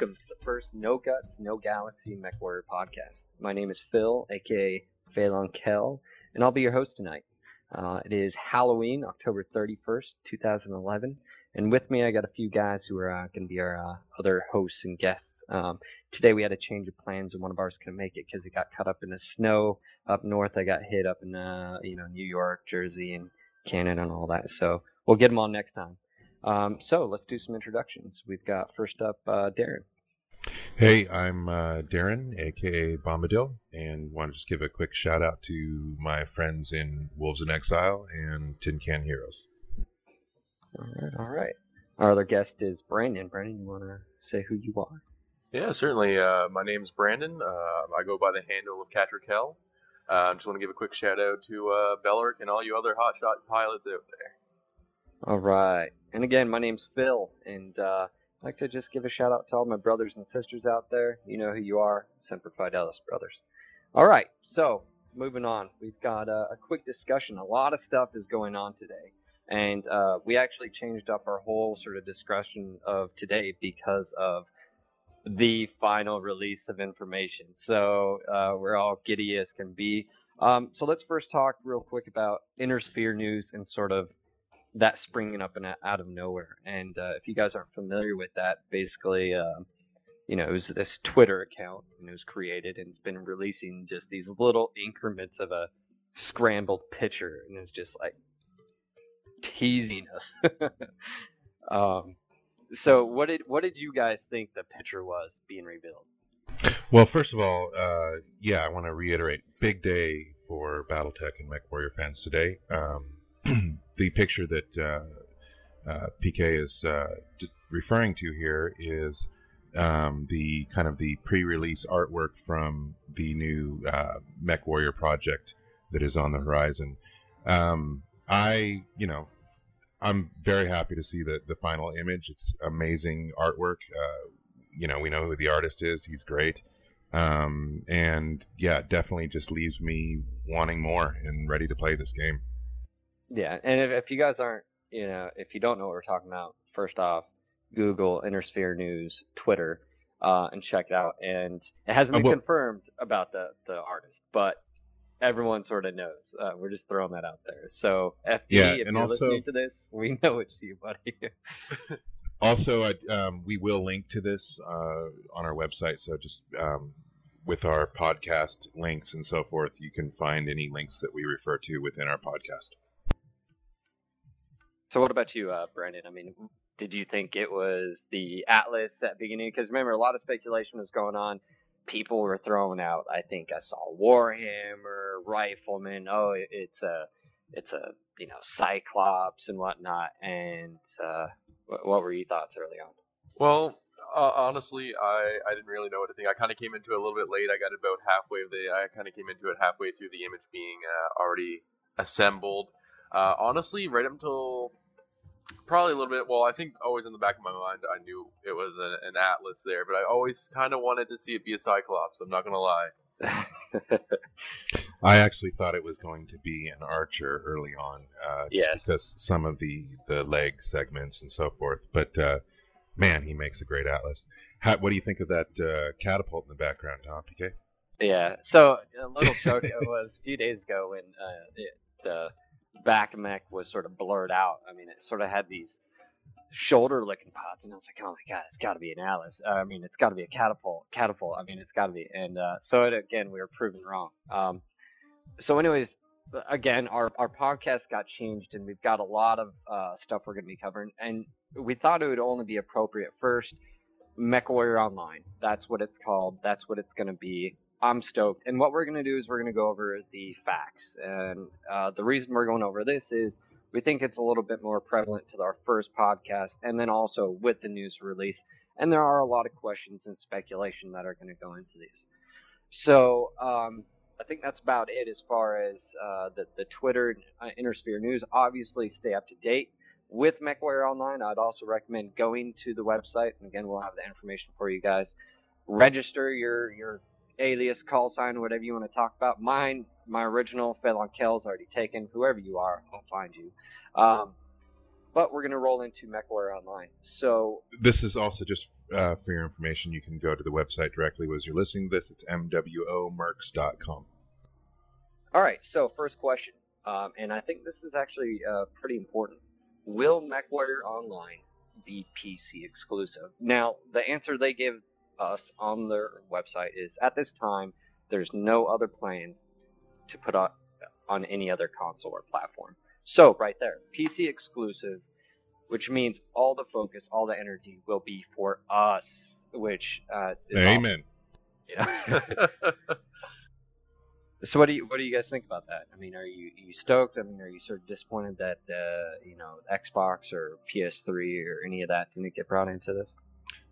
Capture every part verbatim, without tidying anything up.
Welcome to the first No Guts, No Galaxy MechWarrior podcast. My name is Phil, aka Phelan Kell, and I'll be your host tonight. Uh, it is Halloween, October thirty-first, two thousand eleven, and with me I got a few guys who are uh, going to be our uh, other hosts and guests. Um, today we had a change of plans, and one of ours couldn't make it because it got caught up in the snow up north. I got hit up in uh, you know New York, Jersey, and Canada, and all that. So we'll get them on next time. Um, so let's do some introductions. We've got first up uh, Darren. Hey, I'm uh, Darren, aka Bombadil, and want to just give a quick shout out to my friends in Wolves in Exile and Tin Can Heroes. All right, all right. Our other guest is Brandon. Brandon, you want to say who you are? Yeah, certainly. Uh, my name's Brandon. Uh, I go by the handle of Kartik Hel. I uh, just want to give a quick shout out to uh, Bellark and all you other hotshot pilots out there. All right. And again, my name's Phil, and uh, I'd like to just give a shout out to all my brothers and sisters out there. You know who you are, Semper Fidelis, brothers. All right, so moving on. We've got a, a quick discussion. A lot of stuff is going on today, and uh, we actually changed up our whole sort of discussion of today because of the final release of information. So uh, we're all giddy as can be. Um, so let's first talk real quick about Intersphere News and sort of that's springing up and out of nowhere. And uh, if you guys aren't familiar with that, basically, um, you know, it was this Twitter account, and it was created, and it's been releasing just these little increments of a scrambled picture, and it's just like teasing us. um, so what did what did you guys think the picture was being revealed? Well, first of all, uh, yeah, I want to reiterate, big day for BattleTech and MechWarrior fans today. Um, The picture that uh, uh, P K is uh, d- referring to here is um, the kind of the pre-release artwork from the new uh, MechWarrior project that is on the horizon. Um, I, you know, I'm very happy to see the, the final image. It's amazing artwork. Uh, you know, we know who the artist is. He's great. Um, and yeah, definitely just leaves me wanting more and ready to play this game. Yeah, and if, if you guys aren't, you know, if you don't know what we're talking about, first off, Google Intersphere News, Twitter, uh, and check it out. And it hasn't been oh, well, confirmed about the, the artist, but everyone sort of knows. Uh, we're just throwing that out there. So, F D, yeah, if you're also listening to this, we know it's you, buddy. Also, I, um, we will link to this uh, on our website, so just um, with our podcast links and so forth, you can find any links that we refer to within our podcast. So what about you, uh, Brandon? I mean, did you think it was the Atlas at the beginning? Because remember, a lot of speculation was going on. People were throwing out, I think I saw Warhammer, Rifleman. Oh, it's a, it's a, you know, Cyclops and whatnot. And uh, what were your thoughts early on? Well, uh, honestly, I, I didn't really know what to think. I kind of came into it a little bit late. I got about halfway of the, I kind of came into it halfway through the image being uh, already assembled. Uh, honestly, right up until probably a little bit, well, I think always in the back of my mind, I knew it was a, an Atlas there, but I always kind of wanted to see it be a Cyclops, I'm not going to lie. I actually thought it was going to be an Archer early on, uh, just yes. because some of the, the leg segments and so forth, but uh, man, he makes a great Atlas. How, what do you think of that uh, catapult in the background, Tom P K? Yeah, so a little joke was a few days ago when uh, the... Uh, back mech was sort of blurred out. I mean, it sort of had these shoulder looking pots, and I was like, oh my god, it's got to be an Atlas. I mean, it's got to be a catapult. Catapult. I mean, it's got to be. And uh, so it, again, we were proven wrong. Um, so, anyways, again, our our podcast got changed, and we've got a lot of uh, stuff we're going to be covering. And we thought it would only be appropriate first. MechWarrior Online. That's what it's called. That's what it's going to be. I'm stoked. And what we're going to do is we're going to go over the facts. And uh, the reason we're going over this is we think it's a little bit more prevalent to our first podcast and then also with the news release. And there are a lot of questions and speculation that are going to go into these. So um, I think that's about it as far as uh, the, the Twitter uh, Intersphere News. Obviously, stay up to date with MechWarrior Online. I'd also recommend going to the website. And again, we'll have the information for you guys. Register your your... alias, call sign, whatever you want to talk about. Mine, my original, Phelan Kell's already taken. Whoever you are, I'll find you. Um, but we're going to roll into MechWarrior Online. So this is also just uh, for your information, you can go to the website directly as you're listening to this. It's m w o mercs dot com. All right, so first question, um, and I think this is actually uh, pretty important. Will MechWarrior Online be P C exclusive? Now, the answer they give us on their website is, at this time, there's no other plans to put on, on any other console or platform. So, right there, P C exclusive, which means all the focus, all the energy will be for us, which uh, is amen. Awesome. Yeah. So what do you what do you guys think about that? I mean, are you are you stoked? I mean, are you sort of disappointed that uh, you know, Xbox or P S three or any of that didn't get brought into this?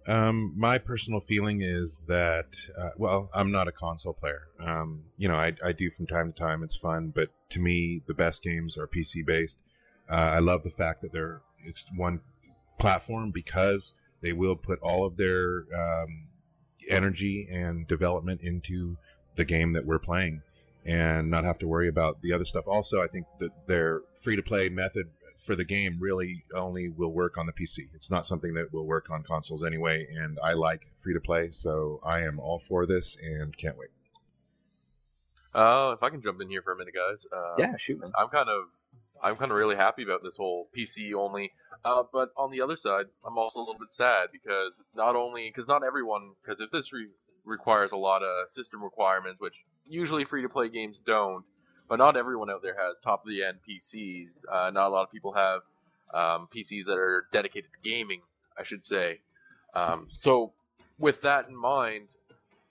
Um, my personal feeling is that uh, well, I'm not a console player. Um, you know, I I do from time to time. It's fun, but to me, the best games are P C based. Uh, I love the fact that they're it's one platform because they will put all of their um, energy and development into the game that we're playing, and not have to worry about the other stuff. Also, I think that their free-to-play method for the game really only will work on the P C. It's not something that will work on consoles anyway, and I like free-to-play, so I am all for this and can't wait. Uh, if I can jump in here for a minute, guys. Uh, yeah, shoot, man. I'm kind of, I'm kind of really happy about this whole P C only, uh, but on the other side, I'm also a little bit sad because not only, because not everyone, because if this re- requires a lot of system requirements, which usually free-to-play games don't, but not everyone out there has top-of-the-end P Cs. Uh, not a lot of people have um, P Cs that are dedicated to gaming, I should say. Um, so with that in mind,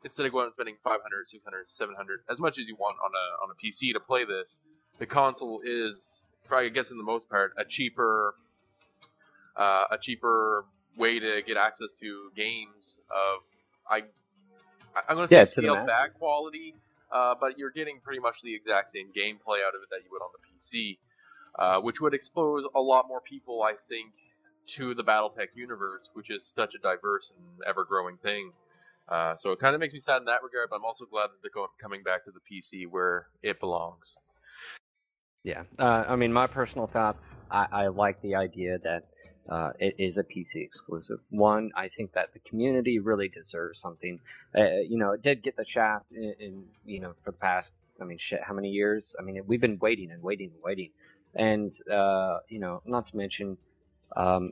instead of going and spending five hundred, six hundred, seven hundred, as much as you want on a on a P C to play this, the console is, I guess in the most part, a cheaper uh, a cheaper way to get access to games of... I. I'm going to say yeah, scale to back quality, uh, but you're getting pretty much the exact same gameplay out of it that you would on the P C, uh, which would expose a lot more people, I think, to the BattleTech universe, which is such a diverse and ever-growing thing. Uh, so it kind of makes me sad in that regard, but I'm also glad that they're coming back to the P C where it belongs. Yeah, uh, I mean, my personal thoughts, I, I like the idea that Uh, it is a P C exclusive. One, I think that the community really deserves something. Uh, you know, it did get the shaft in, in, you know, for the past, I mean, shit, how many years? I mean, we've been waiting and waiting and waiting. And, uh, you know, not to mention, um,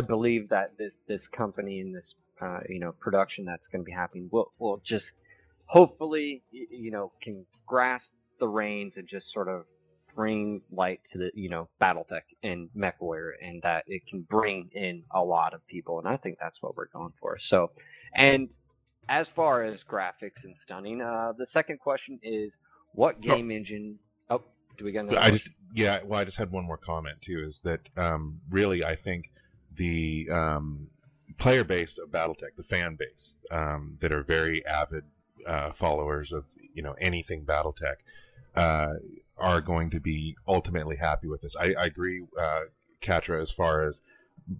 I believe that this, this company and this, uh, you know, production that's going to be happening will, will just hopefully, you know, can grasp the reins and just sort of bring light to the, you know, BattleTech and MechWarrior, and that it can bring in a lot of people, and I think that's what we're going for. So, and as far as graphics and stunning, uh, the second question is, what game oh. engine? Oh, do we got another? I question? just yeah. Well, I just had one more comment too. Is that um, really? I think the um, player base of BattleTech, the fan base, um, that are very avid uh, followers of, you know, anything BattleTech. Uh, are going to be ultimately happy with this. I, I agree, uh, Katra, as far as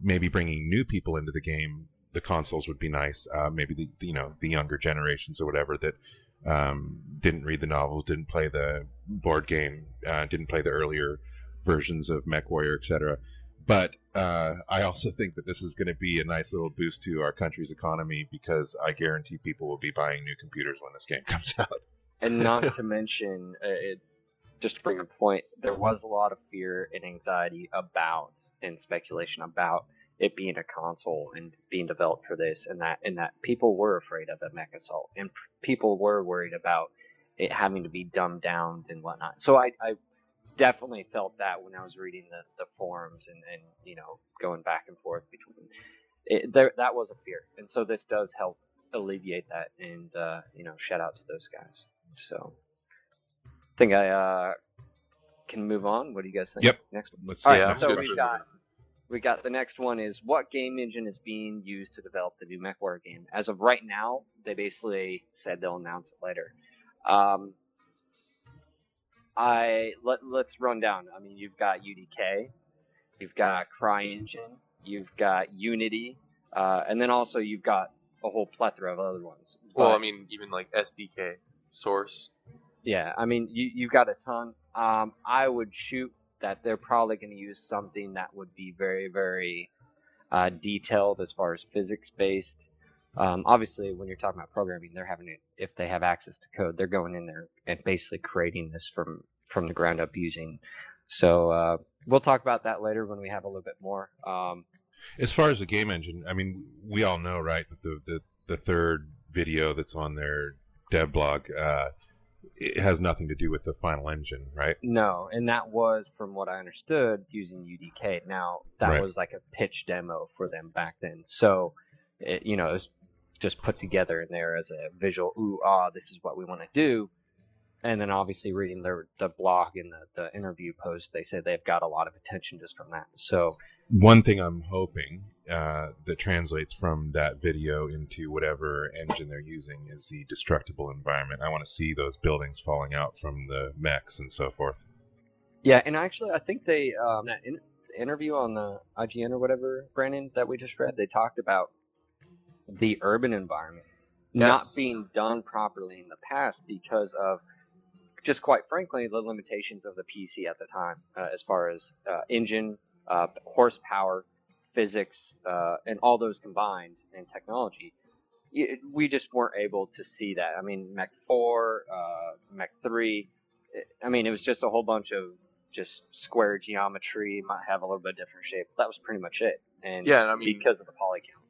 maybe bringing new people into the game. The consoles would be nice. Uh, maybe the, you know, the younger generations or whatever that um, didn't read the novels, didn't play the board game, uh, didn't play the earlier versions of MechWarrior, et cetera. But uh, I also think that this is going to be a nice little boost to our country's economy, because I guarantee people will be buying new computers when this game comes out. And not to mention, uh, it, just to bring a point, there was a lot of fear and anxiety about, and speculation about it being a console and being developed for this, and that, and that people were afraid of a mech assault, and people were worried about it having to be dumbed down and whatnot. So I, I definitely felt that when I was reading the, the forums and, and, you know, going back and forth between it, there, that was a fear. And so this does help alleviate that, and, uh, you know, shout out to those guys. So I think I uh, can move on. What do you guys think? Yep. Next one. Let's All see. right, yeah, so we got, we got the next one is, what game engine is being used to develop the new MechWarrior game? As of right now, they basically said they'll announce it later. Um, I let, Let's run down. I mean, you've got U D K, you've got CryEngine, you've got Unity, uh, and then also you've got a whole plethora of other ones. Well, but, I mean, even like S D K. Source. Yeah, I mean, you, you've got a ton. Um, I would shoot that they're probably going to use something that would be very, very uh, detailed as far as physics-based. Um, obviously, when you're talking about programming, they're having it, if they have access to code, they're going in there and basically creating this from, from the ground up using. So uh, we'll talk about that later when we have a little bit more. Um, as far as the game engine, I mean, we all know, right, that the, the, the third video that's on their dev blog, uh, it has nothing to do with the final engine, right? No, and that was, from what I understood, using U D K. Now, that right. was like a pitch demo for them back then. So, it, you know, it was just put together in there as a visual, ooh, ah, this is what we want to do. And then obviously reading their, the blog and the, the interview post, they said they've got a lot of attention just from that. So one thing I'm hoping uh, that translates from that video into whatever engine they're using is the destructible environment. I want to see those buildings falling out from the mechs and so forth. Yeah, and actually I think they, um, that in, interview on the I G N or whatever, Brandon, that we just read, they talked about the urban environment yes. not being done properly in the past because of, just quite frankly, the limitations of the P C at the time, uh, as far as uh, engine, uh, horsepower, physics, uh, and all those combined, and technology. It, we just weren't able to see that. I mean, Mech four, uh, Mech three, it, I mean, it was just a whole bunch of just square geometry, might have a little bit different shape. That was pretty much it, and yeah, I mean, because of the poly count.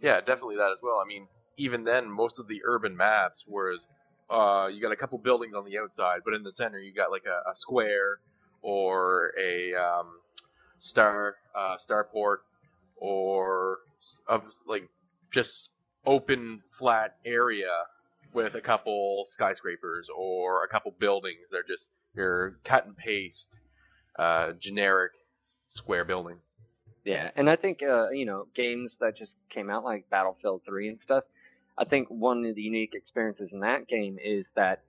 Yeah, definitely that as well. I mean, even then, most of the urban maps were as Uh, you got a couple buildings on the outside, but in the center you got like a, a square or a um, star uh, starport or of like just open flat area with a couple skyscrapers or a couple buildings. They're just your cut and paste uh, generic square building. Yeah, and I think uh, you know, games that just came out like Battlefield three and stuff. I think one of the unique experiences in that game is that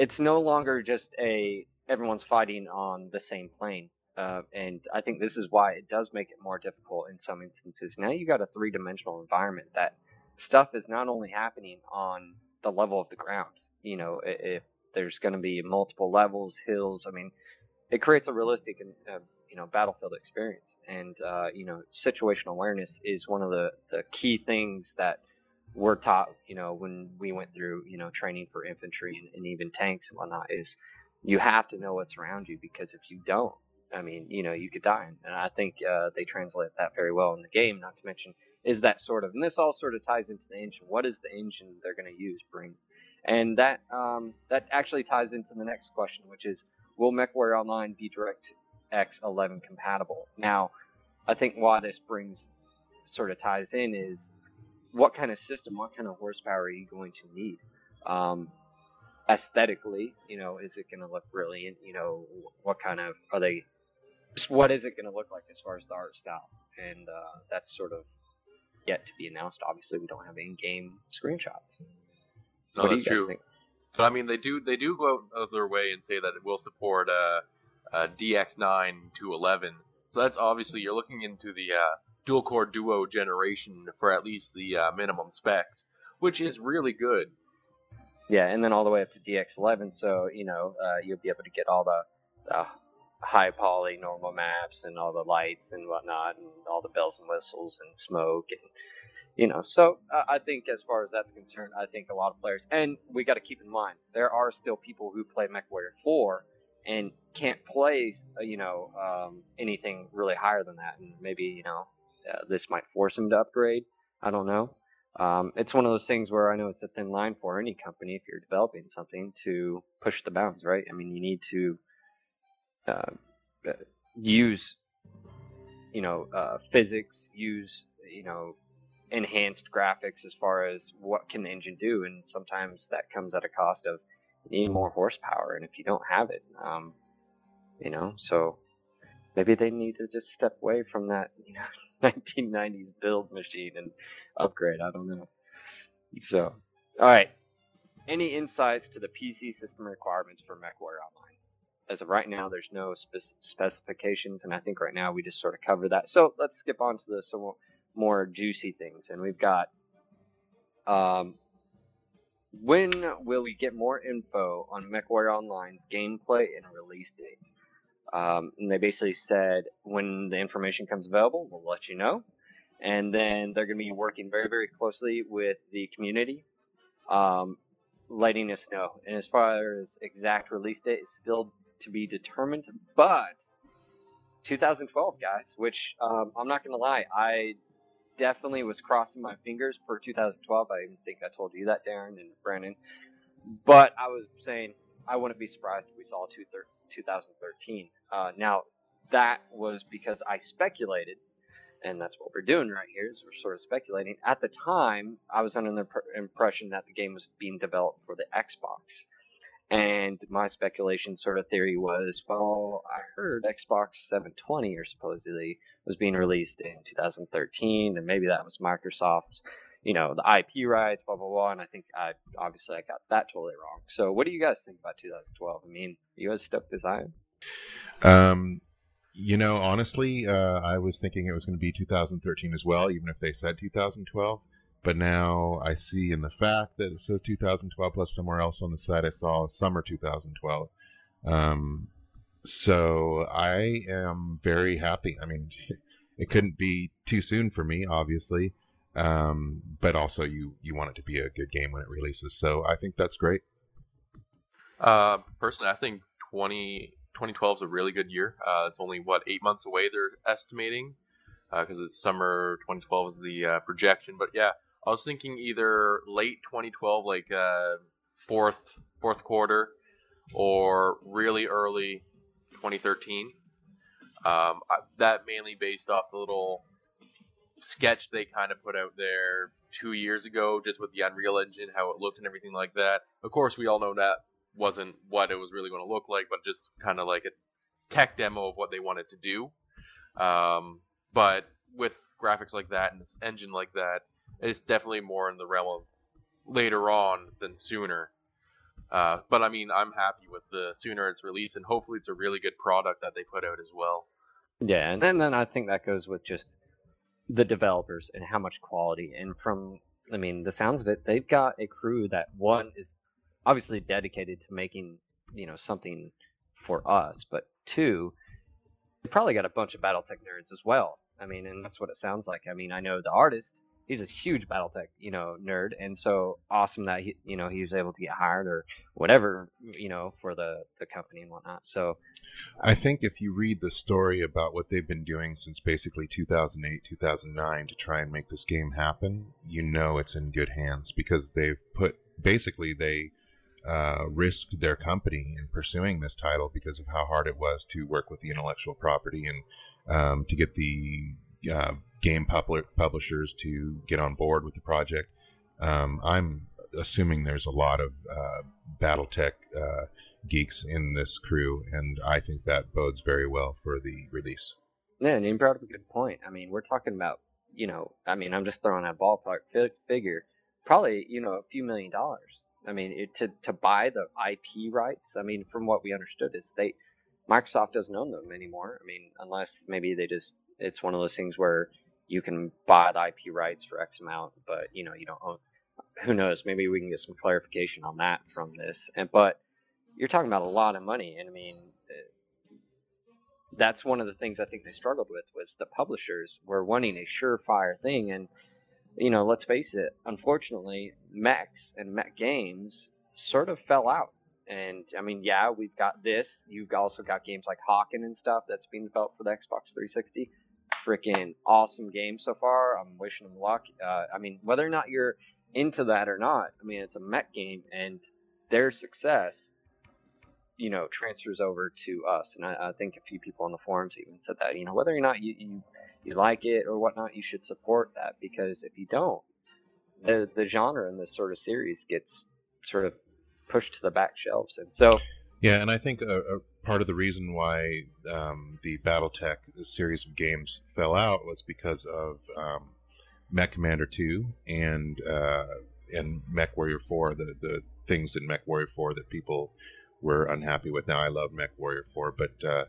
it's no longer just a everyone's fighting on the same plane. Uh, and I think this is why it does make it more difficult in some instances. Now you got a three-dimensional environment that stuff is not only happening on the level of the ground. You know, if there's going to be multiple levels, hills, I mean, it creates a realistic and uh, you know, battlefield experience. And, uh, you know, situational awareness is one of the, the key things that we're taught, you know, when we went through, you know, training for infantry and, and even tanks and whatnot, is you have to know what's around you, because if you don't, I mean, you know, you could die. And I think uh, they translate that very well in the game, not to mention is that sort of, and this all sort of ties into the engine. What is the engine they're going to use bring? And that um, that actually ties into the next question, which is, will MechWarrior Online be DirectX eleven compatible? Now, I think why this brings, sort of ties in is, what kind of system, what kind of horsepower are you going to need? Um, aesthetically, you know, is it going to look brilliant? You know, what kind of, are they, what is it going to look like as far as the art style? And uh, that's sort of yet to be announced. Obviously, we don't have in-game screenshots. No, what that's do you guys true. Think? But I mean, they do, they do go out of their way and say that it will support uh, uh, D X nine to eleven. So that's obviously, you're looking into the uh, dual core duo generation for at least the uh, minimum specs, which is really good. Yeah, and then all the way up to D X eleven, so you know uh, you'll be able to get all the uh, high poly normal maps and all the lights and whatnot and all the bells and whistles and smoke and you know. So uh, I think as far as that's concerned, I think a lot of players, and we got to keep in mind there are still people who play MechWarrior four and can't play you know um, anything really higher than that, and maybe you know. Uh, this might force them to upgrade. I don't know. Um, it's one of those things where I know it's a thin line for any company if you're developing something to push the bounds, right? I mean, you need to uh, use, you know, uh, physics, use, you know, enhanced graphics as far as what can the engine do, and sometimes that comes at a cost of needing more horsepower, and if you don't have it, um, you know, so maybe they need to just step away from that, you know, nineteen nineties build machine and upgrade. I don't know. So, all right. Any insights to the P C system requirements for MechWarrior Online? As of right now, there's no spe- specifications, and I think right now we just sort of cover that. So let's skip on to the some more juicy things. And we've got, um, when will we get more info on MechWarrior Online's gameplay and release date? Um, and they basically said, when the information comes available, we'll let you know. And then they're going to be working very, very closely with the community, um, letting us know. And as far as exact release date, is still to be determined, but two thousand twelve, guys, which um, I'm not going to lie, I definitely was crossing my fingers for two thousand twelve. I even think I told you that, Darren and Brandon. But I was saying I wouldn't be surprised if we saw two thousand thirteen. Uh, now, that was because I speculated. And that's what we're doing right here, is we're sort of speculating. At the time, I was under the impression that the game was being developed for the Xbox. And my speculation sort of theory was, well, I heard Xbox seven twenty or supposedly was being released in two thousand thirteen, and maybe that was Microsoft's, you know, the I P rights, blah, blah, blah. And I think I obviously I got that totally wrong. So what do you guys think about two thousand twelve? I mean, are you as stoked as I am? Um... You know, honestly, uh, I was thinking it was going to be two thousand thirteen as well, even if they said two thousand twelve. But now I see in the fact that it says two thousand twelve, plus somewhere else on the site I saw summer two thousand twelve. Um, so I am very happy. I mean, it couldn't be too soon for me, obviously. Um, but also, you, you want it to be a good game when it releases. So I think that's great. Uh, personally, I think twenty... twenty twelve is a really good year. Uh, it's only, what, eight months away, they're estimating, because uh, it's summer twenty twelve is the uh, projection. But yeah, I was thinking either late twenty twelve, like uh, fourth fourth quarter, or really early twenty thirteen. Um, I, that mainly based off the little sketch they kind of put out there two years ago, just with the Unreal Engine, how it looked and everything like that. Of course, we all know that wasn't what it was really going to look like, but just kind of like a tech demo of what they wanted to do. Um, but with graphics like that and this engine like that, it's definitely more in the realm of later on than sooner. Uh, but I mean, I'm happy with the sooner it's released, and hopefully it's a really good product that they put out as well. Yeah, and then I think that goes with just the developers and how much quality. And from, I mean, the sounds of it, they've got a crew that one is obviously dedicated to making, you know, something for us, but two, they probably got a bunch of BattleTech nerds as well. I mean, and that's what it sounds like. I mean, I know the artist, he's a huge BattleTech, you know, nerd, and so awesome that he, you know, he was able to get hired or whatever, you know, for the, the company and whatnot. So I think if you read the story about what they've been doing since basically two thousand eight, two thousand nine to try and make this game happen, you know it's in good hands, because they've put, basically they Uh, risked their company in pursuing this title because of how hard it was to work with the intellectual property and um, to get the uh, game pub- publishers to get on board with the project. Um, I'm assuming there's a lot of uh, BattleTech uh, geeks in this crew, and I think that bodes very well for the release. Yeah, and you brought up a good point. I mean, we're talking about, you know, I mean, I'm just throwing out a ballpark fig- figure, probably, you know, a few million dollars. I mean, it, to to buy the I P rights, I mean, from what we understood is they, Microsoft doesn't own them anymore. I mean, unless maybe they just, it's one of those things where you can buy the I P rights for X amount, but, you know, you don't own, who knows, maybe we can get some clarification on that from this. And but you're talking about a lot of money. And I mean, that's one of the things I think they struggled with was the publishers were wanting a surefire thing. And you know, let's face it, unfortunately, mechs and mech games sort of fell out. And, I mean, yeah, we've got this. You've also got games like Hawken and stuff that's being developed for the Xbox three sixty. Freaking awesome game so far. I'm wishing them luck. Uh, I mean, whether or not you're into that or not, I mean, it's a mech game, and their success, you know, transfers over to us. And I, I think a few people on the forums even said that, you know, whether or not you, you, you like it or whatnot, you should support that, because if you don't, the, the genre in this sort of series gets sort of pushed to the back shelves. And so, yeah, and I think a, a part of the reason why um, the BattleTech series of games fell out was because of um, Mech Commander two and uh, and MechWarrior four, the, the things in MechWarrior four that people we're unhappy with. Now, I love MechWarrior four, but uh,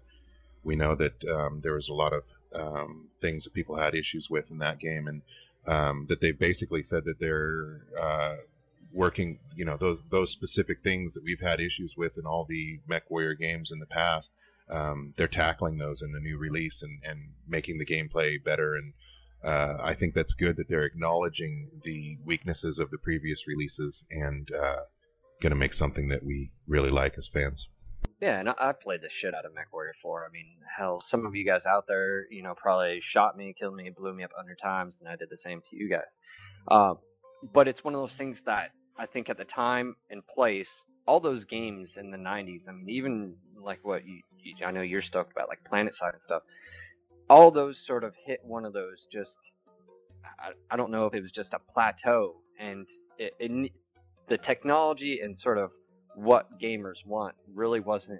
we know that um, there was a lot of um, things that people had issues with in that game, and um, that they basically said that they're uh, working, you know, those those specific things that we've had issues with in all the MechWarrior games in the past, um, they're tackling those in the new release and, and making the gameplay better and Uh, I think that's good that they're acknowledging the weaknesses of the previous releases and uh, going to make something that we really like as fans. Yeah, and I played the shit out of MechWarrior four. I mean, hell, some of you guys out there, you know, probably shot me, killed me, blew me up a hundred times, and I did the same to you guys. Uh, but it's one of those things that I think at the time and place, all those games in the nineties, I mean, even like what you, you, I know you're stoked about, like PlanetSide and stuff, all those sort of hit one of those just, I, I don't know if it was just a plateau, and it, it, the technology and sort of what gamers want really wasn't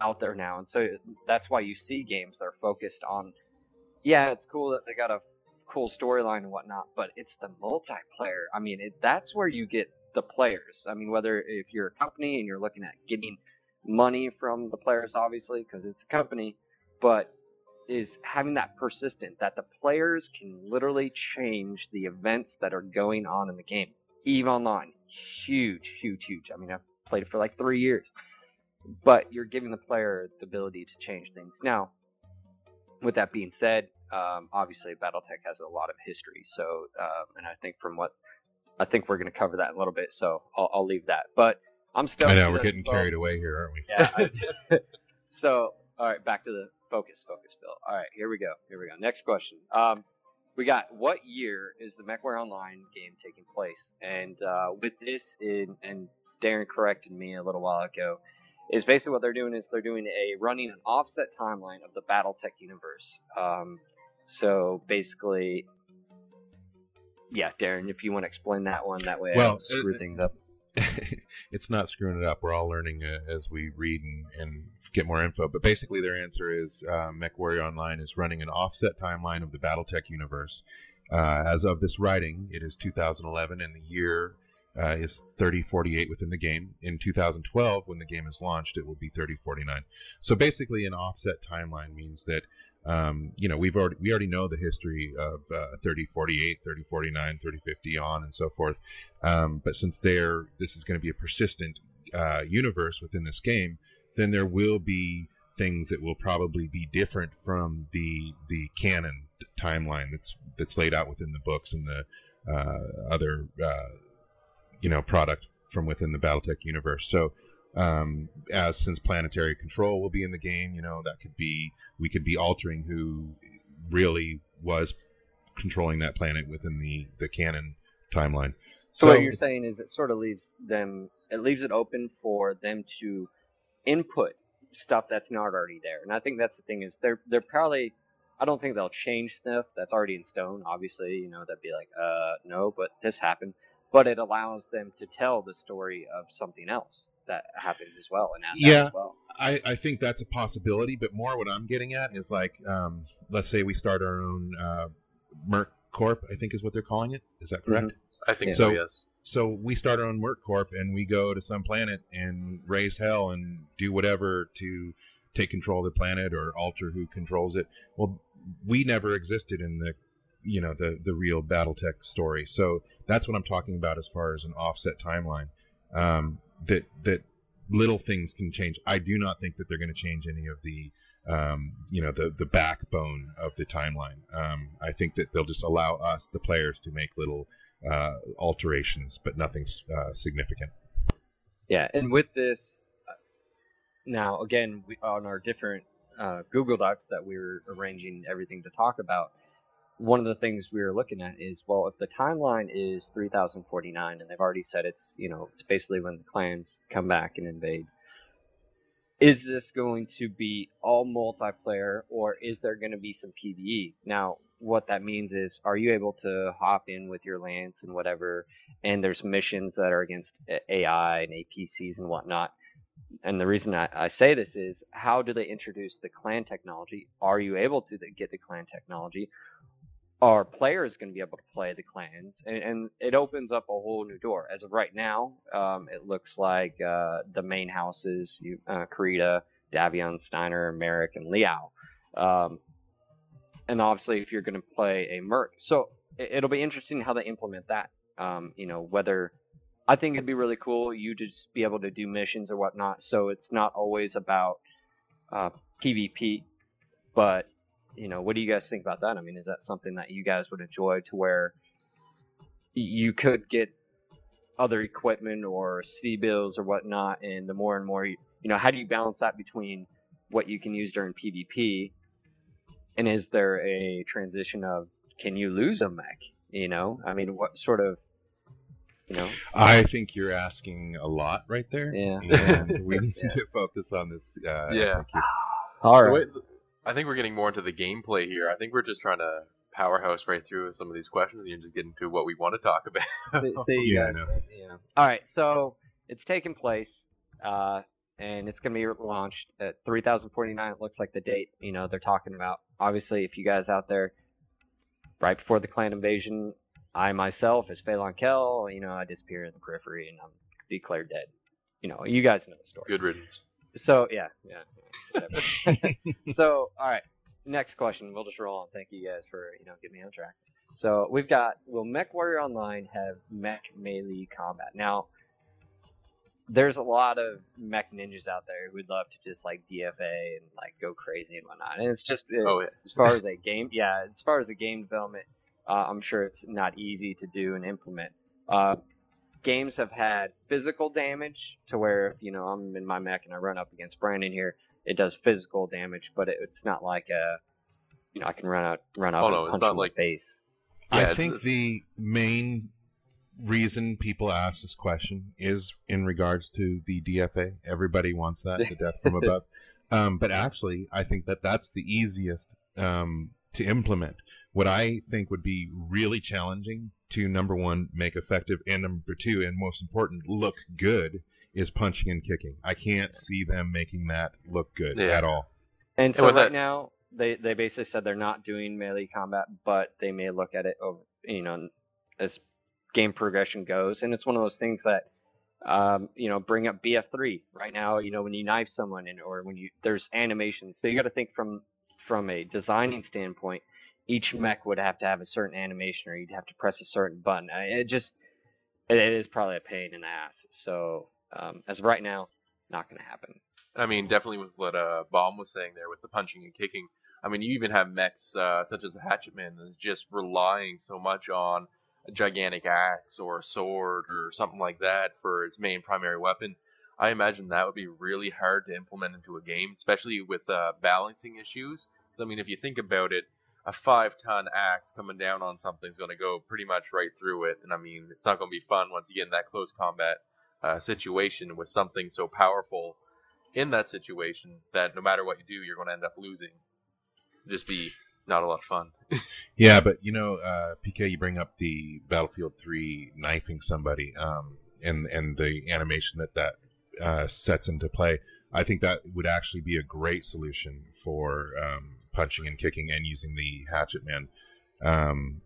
out there now. And so that's why you see games that are focused on, yeah, it's cool that they got a cool storyline and whatnot, but it's the multiplayer. I mean, it, that's where you get the players. I mean, whether if you're a company and you're looking at getting money from the players, obviously, because it's a company, but is having that persistent, that the players can literally change the events that are going on in the game. EVE Online, huge, huge, huge. I mean, I've played it for like three years. But you're giving the player the ability to change things. Now, with that being said, um, obviously BattleTech has a lot of history. So, um, and I think from what, I think we're going to cover that in a little bit. So I'll, I'll leave that. But I'm still. I know, we're getting folks. carried away here, aren't we? Yeah. I, so, all right, back to the focus, focus, Bill. All right, here we go. Here we go. Next question. Um, We got, what year is the MechWarrior Online game taking place? And uh, with this, in, and Darren corrected me a little while ago, is basically what they're doing is they're doing a running an offset timeline of the BattleTech universe. Um, so basically, yeah, Darren, if you want to explain that one, that way well, I don't screw it, things up. It's not screwing it up. We're all learning uh, as we read and, and get more info. But basically their answer is uh, MechWarrior Online is running an offset timeline of the BattleTech universe. Uh, as of this writing, it is two thousand eleven, and the year uh, is thirty forty-eight within the game. In two thousand twelve, when the game is launched, it will be thirty forty-nine. So basically an offset timeline means that Um, you know, we've already we already know the history of uh, thirty forty-eight, thirty forty-nine, thirty fifty, on and so forth. Um, but since there, this is going to be a persistent uh, universe within this game, then there will be things that will probably be different from the the canon timeline that's that's laid out within the books and the uh, other uh, you know product from within the BattleTech universe. So. Um, as since planetary control will be in the game, you know, that could be, we could be altering who really was controlling that planet within the, the canon timeline. So, so what you're saying is it sort of leaves them, it leaves it open for them to input stuff that's not already there. And I think that's the thing is they're, they're probably, I don't think they'll change stuff that's already in stone. Obviously, you know, that'd be like, uh, no, but this happened, but it allows them to tell the story of something else. That happens as well, and yeah, as well. I, I think that's a possibility. But more, what I'm getting at is like, um, let's say we start our own uh, Merc Corp. I think is what they're calling it. Is that correct? Mm-hmm. I think yeah. so. Yes. So we start our own Merc Corp, and we go to some planet and raise hell and do whatever to take control of the planet or alter who controls it. Well, we never existed in the, you know, the the real BattleTech story. So that's what I'm talking about as far as an offset timeline. Um, that that little things can change. I do not think that they're going to change any of the um you know the the backbone of the timeline. um I think that they'll just allow us, the players, to make little uh alterations, but nothing uh, significant. Yeah, and with this now again, we, on our different uh Google Docs that we were arranging everything to talk about, one of the things we were looking at is, well, if the timeline is three thousand forty-nine, and they've already said it's, you know, it's basically when the clans come back and invade, is this going to be all multiplayer, or is there going to be some PvE? Now, what that means is, are you able to hop in with your Lance and whatever, and there's missions that are against A I and A P Cs and whatnot? And the reason I, I say this is, how do they introduce the clan technology? Are you able to get the clan technology? Our player is going to be able to play the clans, and, and it opens up a whole new door. As of right now, um, it looks like uh, the main houses, you, uh, Karita, Davion, Steiner, Merrick, and Liao. Um, and obviously, if you're going to play a merc. So it, it'll be interesting how they implement that. Um, you know, whether I think it'd be really cool you to just be able to do missions or whatnot. So it's not always about uh, PvP, but you know, what do you guys think about that? I mean, is that something that you guys would enjoy, to where you could get other equipment or C-bills or whatnot, and the more and more, you, you know, how do you balance that between what you can use during PvP, and is there a transition of, can you lose a mech? You know, I mean, what sort of, you know? I think you're asking a lot right there. Yeah. And we need yeah. to focus on this. Uh, yeah. All right. So wait, I think we're getting more into the gameplay here. I think we're just trying to powerhouse right through some of these questions and just get into what we want to talk about. See, see yeah, guys, yeah. All right. So it's taking place, uh, and it's going to be launched at three thousand forty-nine. It looks like the date, you know, they're talking about. Obviously, if you guys out there, right before the clan invasion, I myself, as Phelan Kell, you know, I disappear in the periphery and I'm declared dead. You know, you guys know the story. Good riddance. So, yeah. yeah. So, all right. Next question. We'll just roll on. Thank you guys for, you know, getting me on track. So, we've got, will MechWarrior Online have mech melee combat? Now, there's a lot of mech ninjas out there who'd love to just, like, D F A and, like, go crazy and whatnot. And it's just, it, oh, yeah. as far as a game, yeah, as far as the game development, uh, I'm sure it's not easy to do and implement. Uh, games have had physical damage to where, you know, I'm in my mech and I run up against Brandon here. It does physical damage, but it, it's not like a, you know, I can run out, run up oh, and no, punch it's not in like... the face. Yeah, I think it's... the main reason people ask this question is in regards to the D F A. Everybody wants that, the death from above. Um, but actually, I think that that's the easiest um, to implement. What I think would be really challenging to, number one, make effective, and number two, and most important, look good, is punching and kicking. I can't see them making that look good yeah. at all. And so and right that... now, they, they basically said they're not doing melee combat, but they may look at it over, you know, as game progression goes, and it's one of those things that um you know, bring up B F three right now. You know, when you knife someone, and or when you, there's animations, so you got to think from from a designing standpoint, each mech would have to have a certain animation, or you'd have to press a certain button. It just it, it is probably a pain in the ass. So um as of right now, not going to happen. I mean, definitely with what uh Baum was saying there with the punching and kicking, I mean, you even have mechs uh, such as the Hatchetman that's just relying so much on a gigantic axe or a sword or something like that for its main primary weapon. I imagine that would be really hard to implement into a game, especially with uh, balancing issues. Because I mean, if you think about it, a five-ton axe coming down on something is going to go pretty much right through it, and I mean, it's not going to be fun once you get in that close combat uh, situation with something so powerful in that situation that no matter what you do, you're going to end up losing. It'll just be not a lot of fun. Yeah, but you know, uh, P K, you bring up the Battlefield three knifing somebody, um, and and the animation that that uh, sets into play. I think that would actually be a great solution for um, punching and kicking and using the hatchet man. Um,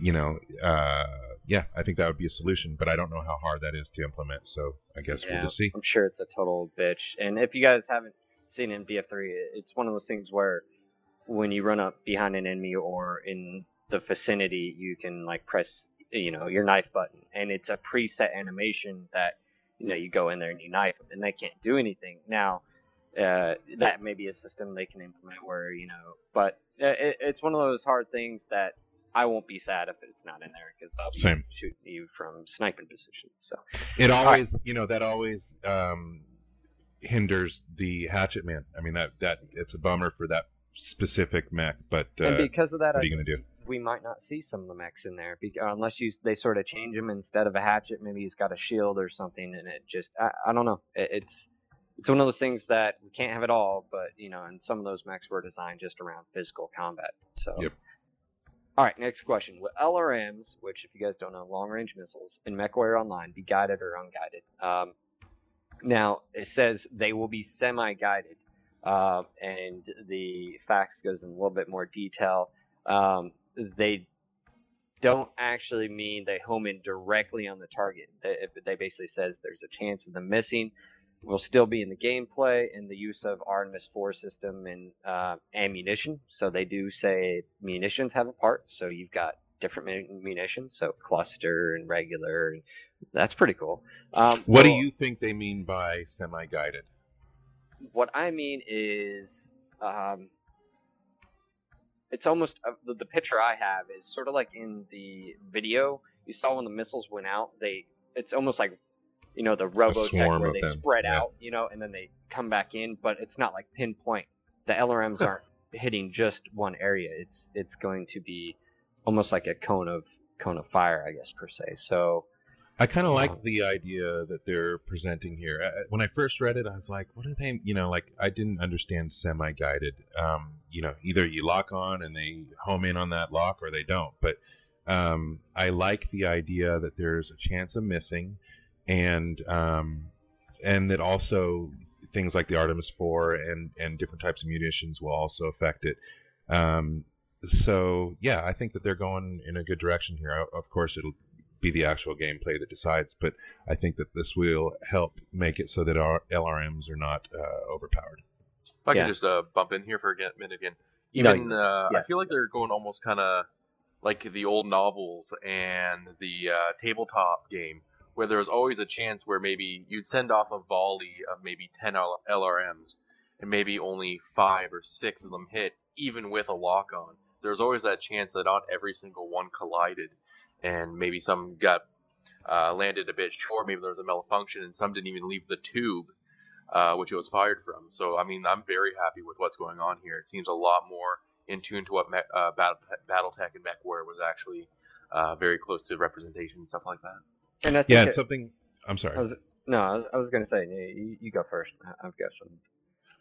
you know, uh, yeah, I think that would be a solution, but I don't know how hard that is to implement. So I guess yeah, we'll just see. I'm sure it's a total bitch. And if you guys haven't seen it in B F three, it's one of those things where when you run up behind an enemy or in the vicinity, you can like press, you know, your knife button, and it's a preset animation that, you know, you go in there and you knife them, and they can't do anything. Now, uh, that may be a system they can implement where, you know, but it, it's one of those hard things that I won't be sad if it's not in there, because I'll be shooting you from sniping positions. So it always, right. you know, that always um, hinders the hatchet man. I mean, that that it's a bummer for that specific mech, but uh, and because of that, what are you going to do? We might not see some of the mechs in there, because, unless you they sort of change him. Instead of a hatchet, maybe he's got a shield or something, and it just I, I don't know. It, it's it's one of those things that we can't have it all, but you know, and some of those mechs were designed just around physical combat. So, yep. All right, next question: will L R Ms, which if you guys don't know, long range missiles, in MechWarrior Online be guided or unguided? Um, now it says they will be semi-guided. Uh, and the facts goes in a little bit more detail. Um, they don't actually mean they home in directly on the target. They, they basically says there's a chance of them missing. Will still be in the gameplay and the use of Artemis four system and uh, ammunition. So they do say munitions have a part. So you've got different munitions, so cluster and regular. And that's pretty cool. Um, what well, do you think they mean by semi-guided? What I mean is, um, it's almost uh, the, the picture I have is sort of like in the video you saw when the missiles went out. They it's almost like, you know, the Robotech where they them. spread yeah. out, you know, and then they come back in, but it's not like pinpoint. The L R Ms aren't hitting just one area. It's it's going to be almost like a cone of cone of fire, I guess, per se. So I kind of um, like the idea that they're presenting here. When I first read it, I was like, what are they, you know, like I didn't understand semi-guided. Um, you know, either you lock on and they home in on that lock or they don't. But um, I like the idea that there's a chance of missing and um, and that also things like the Artemis four and, and different types of munitions will also affect it. Um, so, yeah, I think that they're going in a good direction here. Of course, it'll be the actual gameplay that decides, but I think that this will help make it so that our L R Ms are not uh, overpowered. If I yeah. could just uh, bump in here for a minute again. Even no, uh, yeah. I feel like they're going almost kind of like the old novels and the uh, tabletop game, where there was always a chance where maybe you'd send off a volley of maybe ten L R Ms and maybe only five or six of them hit, even with a lock on. There's always that chance that not every single one collided. And maybe some got uh, landed a bit short. Maybe there was a malfunction, and some didn't even leave the tube, uh, which it was fired from. So, I mean, I'm very happy with what's going on here. It seems a lot more in tune to what Me- uh, Battle- BattleTech and MechWarrior was actually uh, very close to representation and stuff like that. And I think yeah, and it, something. I'm sorry. I was, no, I was going to say you, you go first. I've got something.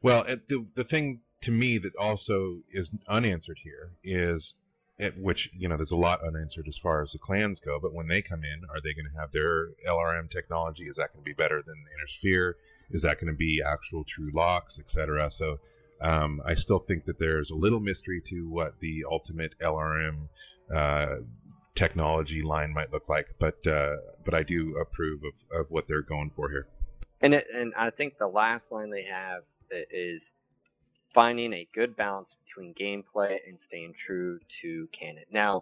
Well, the the thing to me that also is unanswered here is. At which, you know, there's a lot unanswered as far as the clans go, but when they come in, are they going to have their L R M technology? Is that going to be better than Intersphere? Is that going to be actual true locks, et cetera? So um, I still think that there's a little mystery to what the ultimate L R M uh, technology line might look like, but uh, but I do approve of, of what they're going for here. And it, and I think the last line they have is finding a good balance between gameplay and staying true to canon. Now,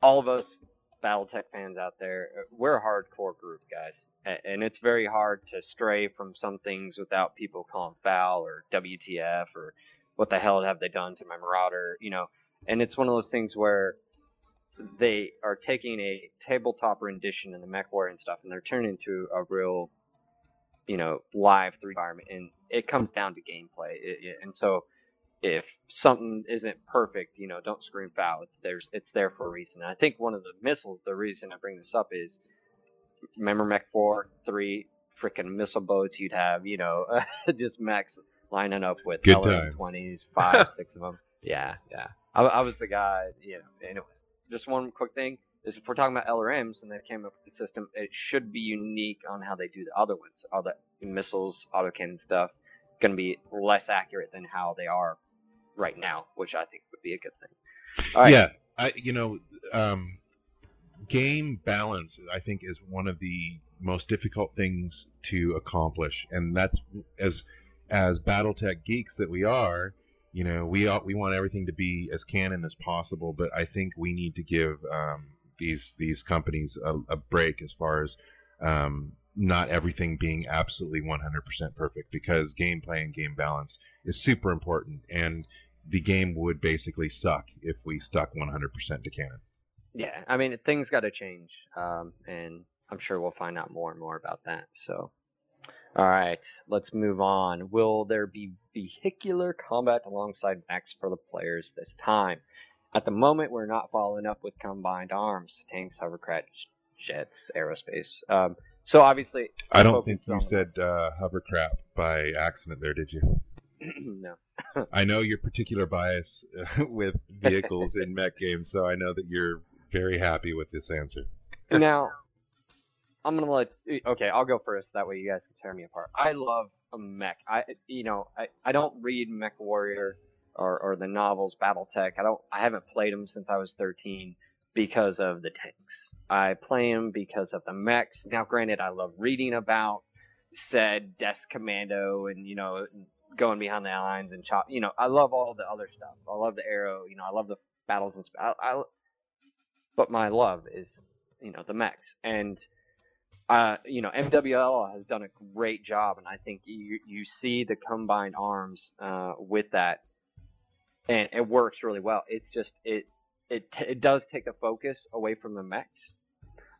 all of us BattleTech fans out there, we're a hardcore group, guys. And it's very hard to stray from some things without people calling foul or W T F or what the hell have they done to my Marauder, you know. And it's one of those things where they are taking a tabletop rendition in the MechWarrior and stuff, and they're turning into a real, you know, live three environment, and it comes down to gameplay. It, it, and so if something isn't perfect, you know, don't scream foul. It's there's it's there for a reason. And I think one of the missiles, the reason I bring this up is, remember Mech four, three, freaking missile boats you'd have, you know, just mechs lining up with L R M twenties, five, six of them. Yeah, yeah. I, I was the guy, you know. Anyways, just one quick thing. Is if we're talking about L R Ms and they came up with the system, it should be unique on how they do the other ones. All the missiles, autocannon stuff, going to be less accurate than how they are right now, which I think would be a good thing. All right. Yeah, I, you know, um, game balance, I think, is one of the most difficult things to accomplish. And that's, as as BattleTech geeks that we are, you know, we, ought, we want everything to be as canon as possible, but I think we need to give... Um, these these companies a, a break as far as um, not everything being absolutely one hundred percent perfect, because gameplay and game balance is super important, and the game would basically suck if we stuck one hundred percent to canon. Yeah, I mean, things got to change, um, and I'm sure we'll find out more and more about that. So, all right, let's move on. Will there be vehicular combat alongside mechs for the players this time? At the moment, we're not following up with combined arms, tanks, hovercraft, jets, aerospace. Um, so obviously, I don't think you said uh, hovercraft by accident there, did you? No. I know your particular bias with vehicles in mech games, so I know that you're very happy with this answer. Now, I'm gonna let okay, I'll go first. That way, you guys can tear me apart. I love a mech. I you know I, I don't read MechWarrior. Or, or the novels, BattleTech. I don't. I haven't played them since I was thirteen because of the tanks. I play them because of the mechs. Now, granted, I love reading about said desk commando and, you know, going behind the lines and chop. You know, I love all the other stuff. I love the arrow. You know, I love the battles and stuff. I, I, but my love is, you know, the mechs. And uh, you know, M W L has done a great job, and I think you you see the combined arms uh, with that. and it works really well. It's just it it it does take the focus away from the mechs,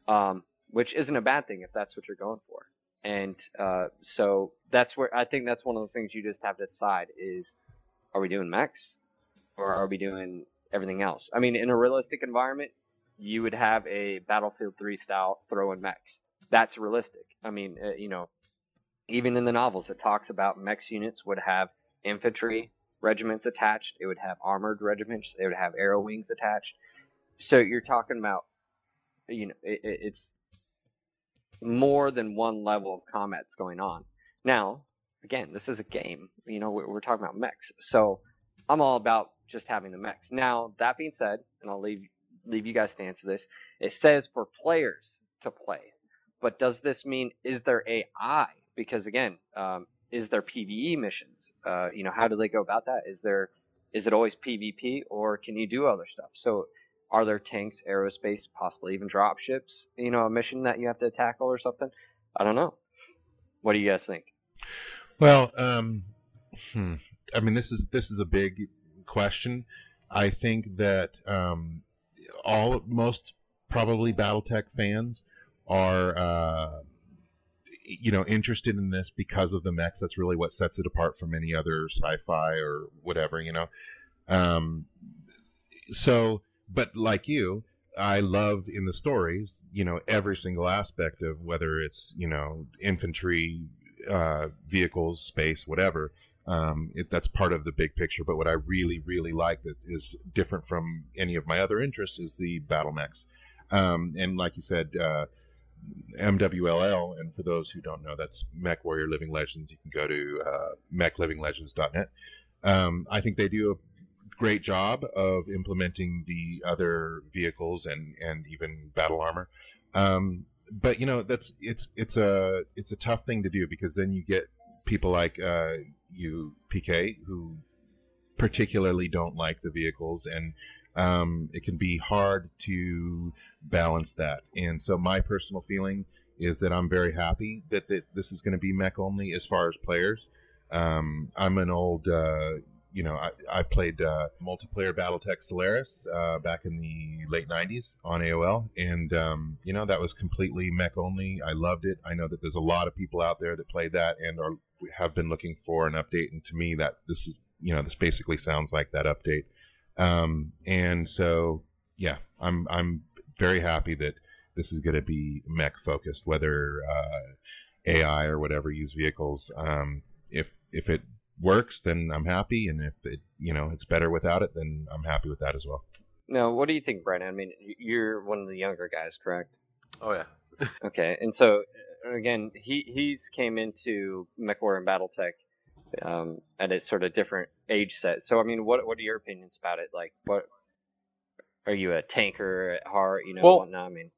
um, which isn't a bad thing if that's what you're going for. And uh, so that's where I think that's one of those things you just have to decide is, are we doing mechs or are we doing everything else? I mean, in a realistic environment, you would have a Battlefield three style throw in mechs. That's realistic. I mean, uh, you know, even in the novels, it talks about mechs units would have infantry regiments attached. It would have armored regiments. They would have arrow wings attached. So you're talking about, you know, it, it's more than one level of combat's going on. Now, again, this is a game. You know, we're talking about mechs. So I'm all about just having the mechs. Now, that being said, and I'll leave leave you guys to answer this, it says for players to play. But does this mean, is there A I? Because, again, um, is there P V E missions? Uh, you know, how do they go about that? Is there, is it always P V P, or can you do other stuff? So are there tanks, aerospace, possibly even dropships, you know, a mission that you have to tackle or something? I don't know. What do you guys think? Well, um, hmm. I mean, this is this is a big question. I think that um, all most probably BattleTech fans are, uh, you know, interested in this because of the mechs. That's really what sets it apart from any other sci-fi or whatever, you know. Um, so, but like you, I love in the stories, you know, every single aspect of whether it's, you know, infantry, uh, vehicles, space, whatever. Um, it, that's part of the big picture. But what I really, really like that is different from any of my other interests is the battle mechs. Um, and like you said, uh, M W L L, and for those who don't know, that's MechWarrior Living Legends. You can go to uh, mech living legends dot net. Um, I think they do a great job of implementing the other vehicles and, and even battle armor. Um, but you know, that's it's it's a it's a tough thing to do, because then you get people like uh, you, P K, who particularly don't like the vehicles, and um, it can be hard to balance that. And so my personal feeling is that I'm very happy that, that this is going to be mech only as far as players. Um, I'm an old, uh, you know, I, I played uh, multiplayer BattleTech Solaris uh, back in the late nineties on A O L. And, um, you know, that was completely mech only. I loved it. I know that there's a lot of people out there that played that and are, have been looking for an update. And to me, that this is, you know, this basically sounds like that update. Um, and so, yeah, I'm, I'm very happy that this is going to be mech focused, whether, uh, A I or whatever, use vehicles. Um, if, if it works, then I'm happy. And if it, you know, it's better without it, then I'm happy with that as well. Now, what do you think, Brandon? I mean, you're one of the younger guys, correct? Oh yeah. Okay. And so again, he, he's came into MechWarrior and BattleTech um at a sort of different age set. So I mean, what what are your opinions about it? Like, what are you, a tanker at heart, you know? Well, whatnot? I mean,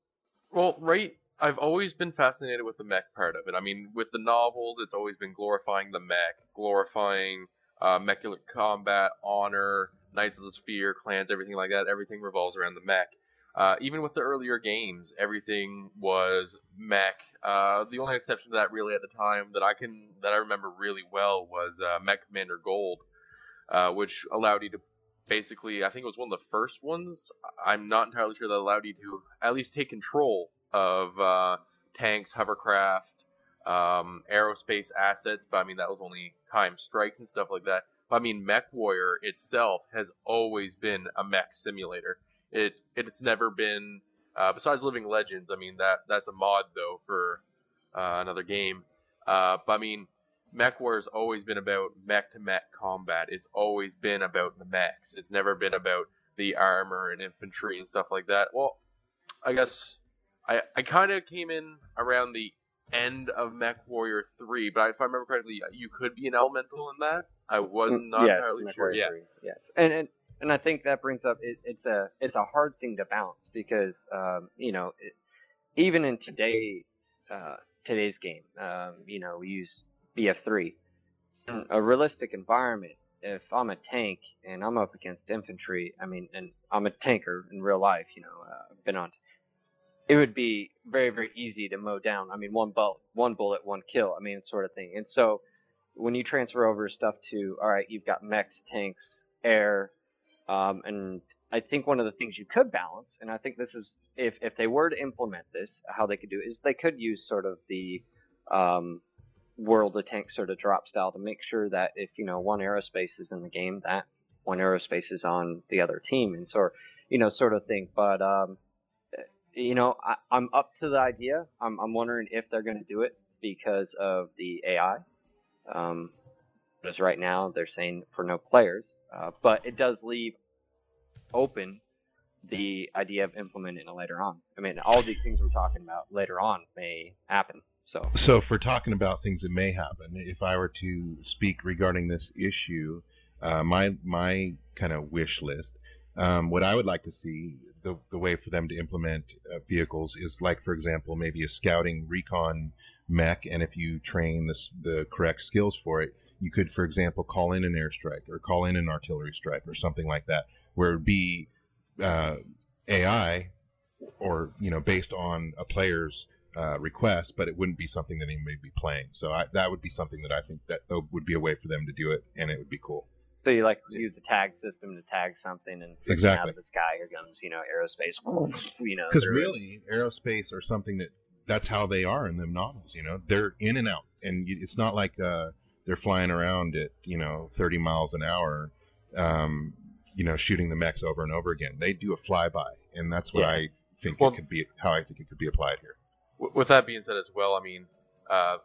well, right, I've always been fascinated with the mech part of it. I mean, with the novels, it's always been glorifying the mech, glorifying uh mechular combat, honor, Knights of the Sphere, clans, everything like that. Everything revolves around the mech. Uh even with the earlier games, everything was mech. Uh, the only exception to that, really, at the time that I can that I remember really well was uh, Mech Commander Gold, uh, which allowed you to basically, I think it was one of the first ones, I'm not entirely sure, that allowed you to at least take control of uh, tanks, hovercraft, um, aerospace assets. But I mean, that was only time strikes and stuff like that. But I mean, MechWarrior itself has always been a mech simulator. It it's never been. Uh, besides Living Legends, I mean, that that's a mod, though, for uh, another game. Uh, but, I mean, MechWarrior's always been about mech-to-mech combat. It's always been about the mechs. It's never been about the armor and infantry and stuff like that. Well, I guess I, I kind of came in around the end of MechWarrior three, but if I remember correctly, you could be an elemental in that. I was not yes, entirely sure. Yeah. Yes, and and... And I think that brings up it, it's a it's a hard thing to balance, because um, you know, it, even in today uh, today's game, um, you know, we use B F three. In a realistic environment, if I'm a tank and I'm up against infantry, I mean, and I'm a tanker in real life, you know, uh, been on, it would be very very easy to mow down. I mean, one bullet, one bullet, one kill. I mean, sort of thing. And so when you transfer over stuff to, all right, you've got mechs, tanks, air, um, and I think one of the things you could balance, and I think this is, if, if they were to implement this, how they could do it is they could use sort of the um, World of Tanks sort of drop style to make sure that if, you know, one aerospace is in the game, that one aerospace is on the other team, and so, you know, sort of thing. But, um, you know, I, I'm up to the idea. I'm, I'm wondering if they're going to do it because of the A I. Um, because right now they're saying for no players, uh, but it does leave open the idea of implementing it later on. I mean, all these things we're talking about later on may happen. So, so if we're talking about things that may happen, if I were to speak regarding this issue, uh, my my kind of wish list, um, what I would like to see the the way for them to implement uh, vehicles is, like, for example, maybe a scouting recon mech, and if you train the the correct skills for it, you could, for example, call in an airstrike or call in an artillery strike or something like that, where it would be uh, A I or, you know, based on a player's uh, request, but it wouldn't be something that he may be playing. So I, that would be something that I think that would be a way for them to do it, and it would be cool. So you like use the tag system to tag something, and exactly, out of the sky here comes, you know, aerospace. You know, because really, it. aerospace or something that that's how they are in them novels. You know, they're in and out, and you, it's not like uh, they're flying around at, you know, thirty miles an hour. Um, you know, shooting the mechs over and over again. They do a flyby, and that's what yeah. I think well, it could be, how I think it could be applied here. With that being said as well, I mean, uh,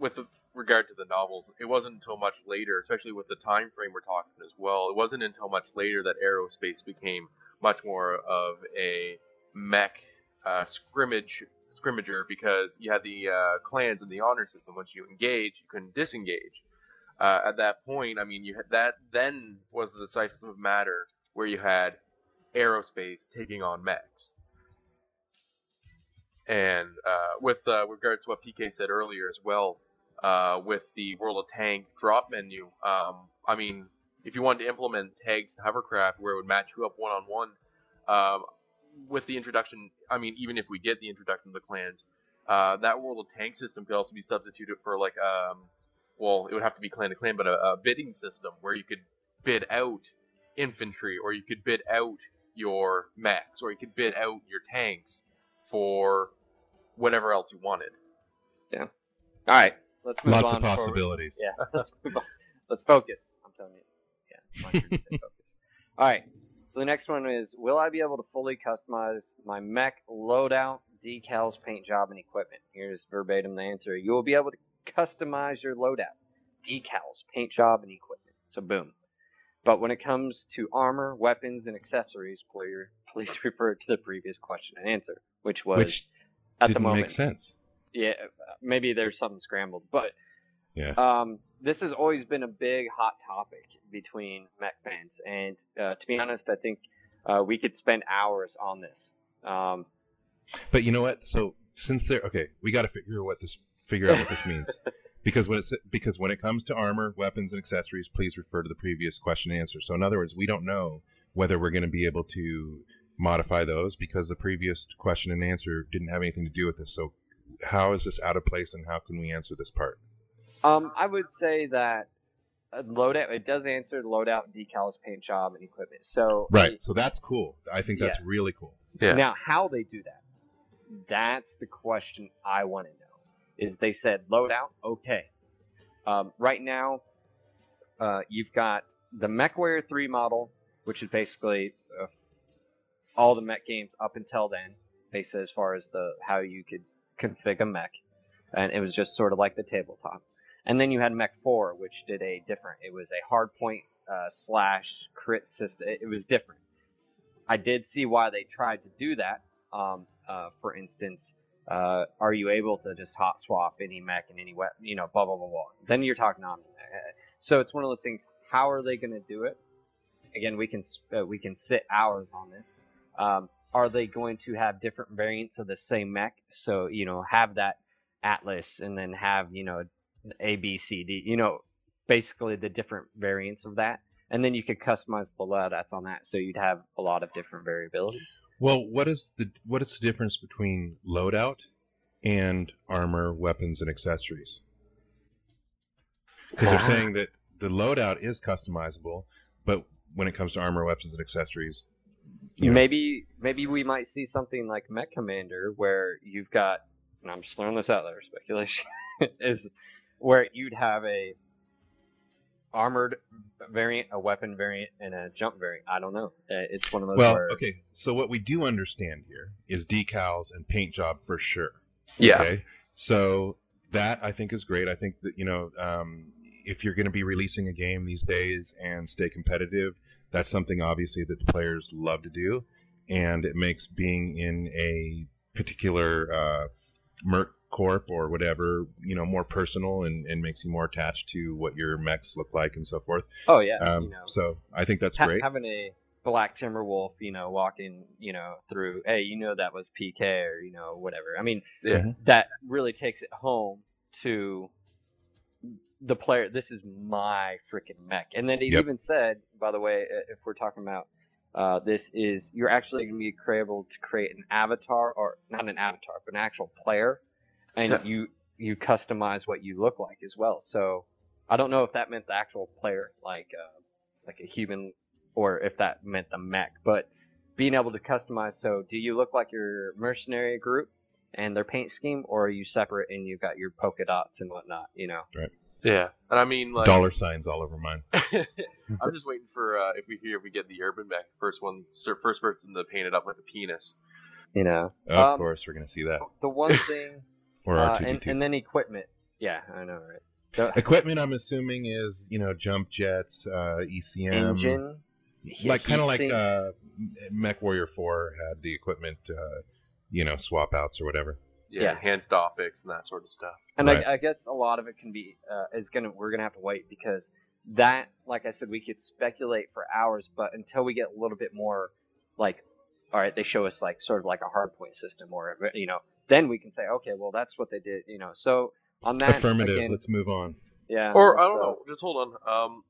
with the, regard to the novels, it wasn't until much later, especially with the time frame we're talking as well, it wasn't until much later that aerospace became much more of a mech uh, scrimmage scrimmager, because you had the uh, clans and the honor system. Once you engage, you couldn't disengage. Uh, at that point, I mean, you had that then was the Disciples of Matter, where you had aerospace taking on mechs. And uh, with uh, regards to what P K said earlier as well, uh, with the World of Tank drop menu, um, I mean, if you wanted to implement tags to hovercraft where it would match you up one-on-one, um, with the introduction, I mean, even if we get the introduction of the clans, uh, that World of Tank system could also be substituted for, like, um, well, it would have to be clan to clan, but a, a bidding system where you could bid out infantry, or you could bid out your mechs, or you could bid out your tanks for whatever else you wanted. Yeah. All right. Let's move Lots on. Lots of possibilities. Forward. Yeah. Let's move on. Let's focus. I'm telling you. Yeah. one hundred percent focus. All right. So the next one is: will I be able to fully customize my mech loadout, decals, paint job, and equipment? Here's verbatim the answer: you will be able to customize your loadout, decals, paint job, and equipment. So boom. But when it comes to armor, weapons, and accessories, please refer to the previous question and answer, which was which at didn't the moment make sense. Yeah, maybe there's something scrambled, but yeah. Um, this has always been a big hot topic between mech fans, and uh, to be honest, I think uh, we could spend hours on this. Um, but you know what? So since they're okay, we got to figure what this. Figure out what this means, because when it's because when it comes to armor, weapons, and accessories, please refer to the previous question and answer. So in other words, we don't know whether we're going to be able to modify those, because the previous question and answer didn't have anything to do with this. So how is this out of place, and how can we answer this part? Um, I would say that loadout, it does answer loadout, decals, paint job, and equipment. So right, I, so that's cool. I think that's yeah. really cool. Yeah. Now, how they do that? That's the question I want to know. Is they said loadout, okay. Um, right now, uh, you've got the MechWarrior three model, which is basically uh, all the mech games up until then. They said as far as the how you could config a mech, and it was just sort of like the tabletop. And then you had Mech four, which did a different. It was a hardpoint uh, slash crit system. It was different. I did see why they tried to do that. Um, uh, for instance. Uh, are you able to just hot swap any mech and any weapon, you know, blah, blah, blah, blah. Then you're talking on. So it's one of those things. How are they going to do it? Again, we can uh, we can sit hours on this. Um, are they going to have different variants of the same mech? So, you know, have that Atlas and then have, you know, A, B, C, D, you know, basically the different variants of that. And then you could customize the loadouts on that. So you'd have a lot of different variabilities. Well, what is the what is the difference between loadout and armor, weapons, and accessories? Because they're saying that the loadout is customizable, but when it comes to armor, weapons, and accessories. You know. Maybe maybe we might see something like Mech Commander, where you've got, and I'm just throwing this out there, speculation, is where you'd have a armored variant, a weapon variant, and a jump variant. I don't know. It's one of those. Well, where... okay. So what we do understand here is decals and paint job for sure. Yeah. Okay? So that I think is great. I think that, you know, um, if you're going to be releasing a game these days and stay competitive, that's something, obviously, that the players love to do, and it makes being in a particular uh, merc corp or whatever, you know, more personal, and, and makes you more attached to what your mechs look like and so forth. Oh, yeah. Um, you know, so I think that's ha- great. Having a black Timberwolf, you know, walking, you know, through, hey, you know, that was P K or, you know, whatever. I mean, yeah. That really takes it home to... the player, this is my freaking mech. And then it yep. even said, by the way, if we're talking about uh, this, is you're actually going to be able to create an avatar, or not an avatar, but an actual player. And so, you, you customize what you look like as well. So I don't know if that meant the actual player, like uh, like a human, or if that meant the mech. But being able to customize, so do you look like your mercenary group and their paint scheme, or are you separate and you've got your polka dots and whatnot, you know? Right. Yeah, and I mean, like, dollar signs all over mine. I'm just waiting for uh, if we hear if we get the urban back, first one, first person to paint it up like a penis. You know, of um, course we're gonna see that. The one thing, or uh, and, and then equipment. Yeah, I know, right? The, equipment, I'm assuming, is, you know, jump jets, uh, E C M, engine, like kind of like uh, MechWarrior four had the equipment, uh, you know, swap outs or whatever. Yeah, yeah. Enhanced optics and that sort of stuff. And right. I, I guess a lot of it can be uh, is gonna we're gonna have to wait, because that, like I said, we could speculate for hours, but until we get a little bit more, like, all right, they show us like sort of like a hardpoint system, or, you know, then we can say, okay, well, that's what they did, you know. So on that, affirmative. Again, let's move on. Yeah. Or I don't so. know. Just hold on. Um,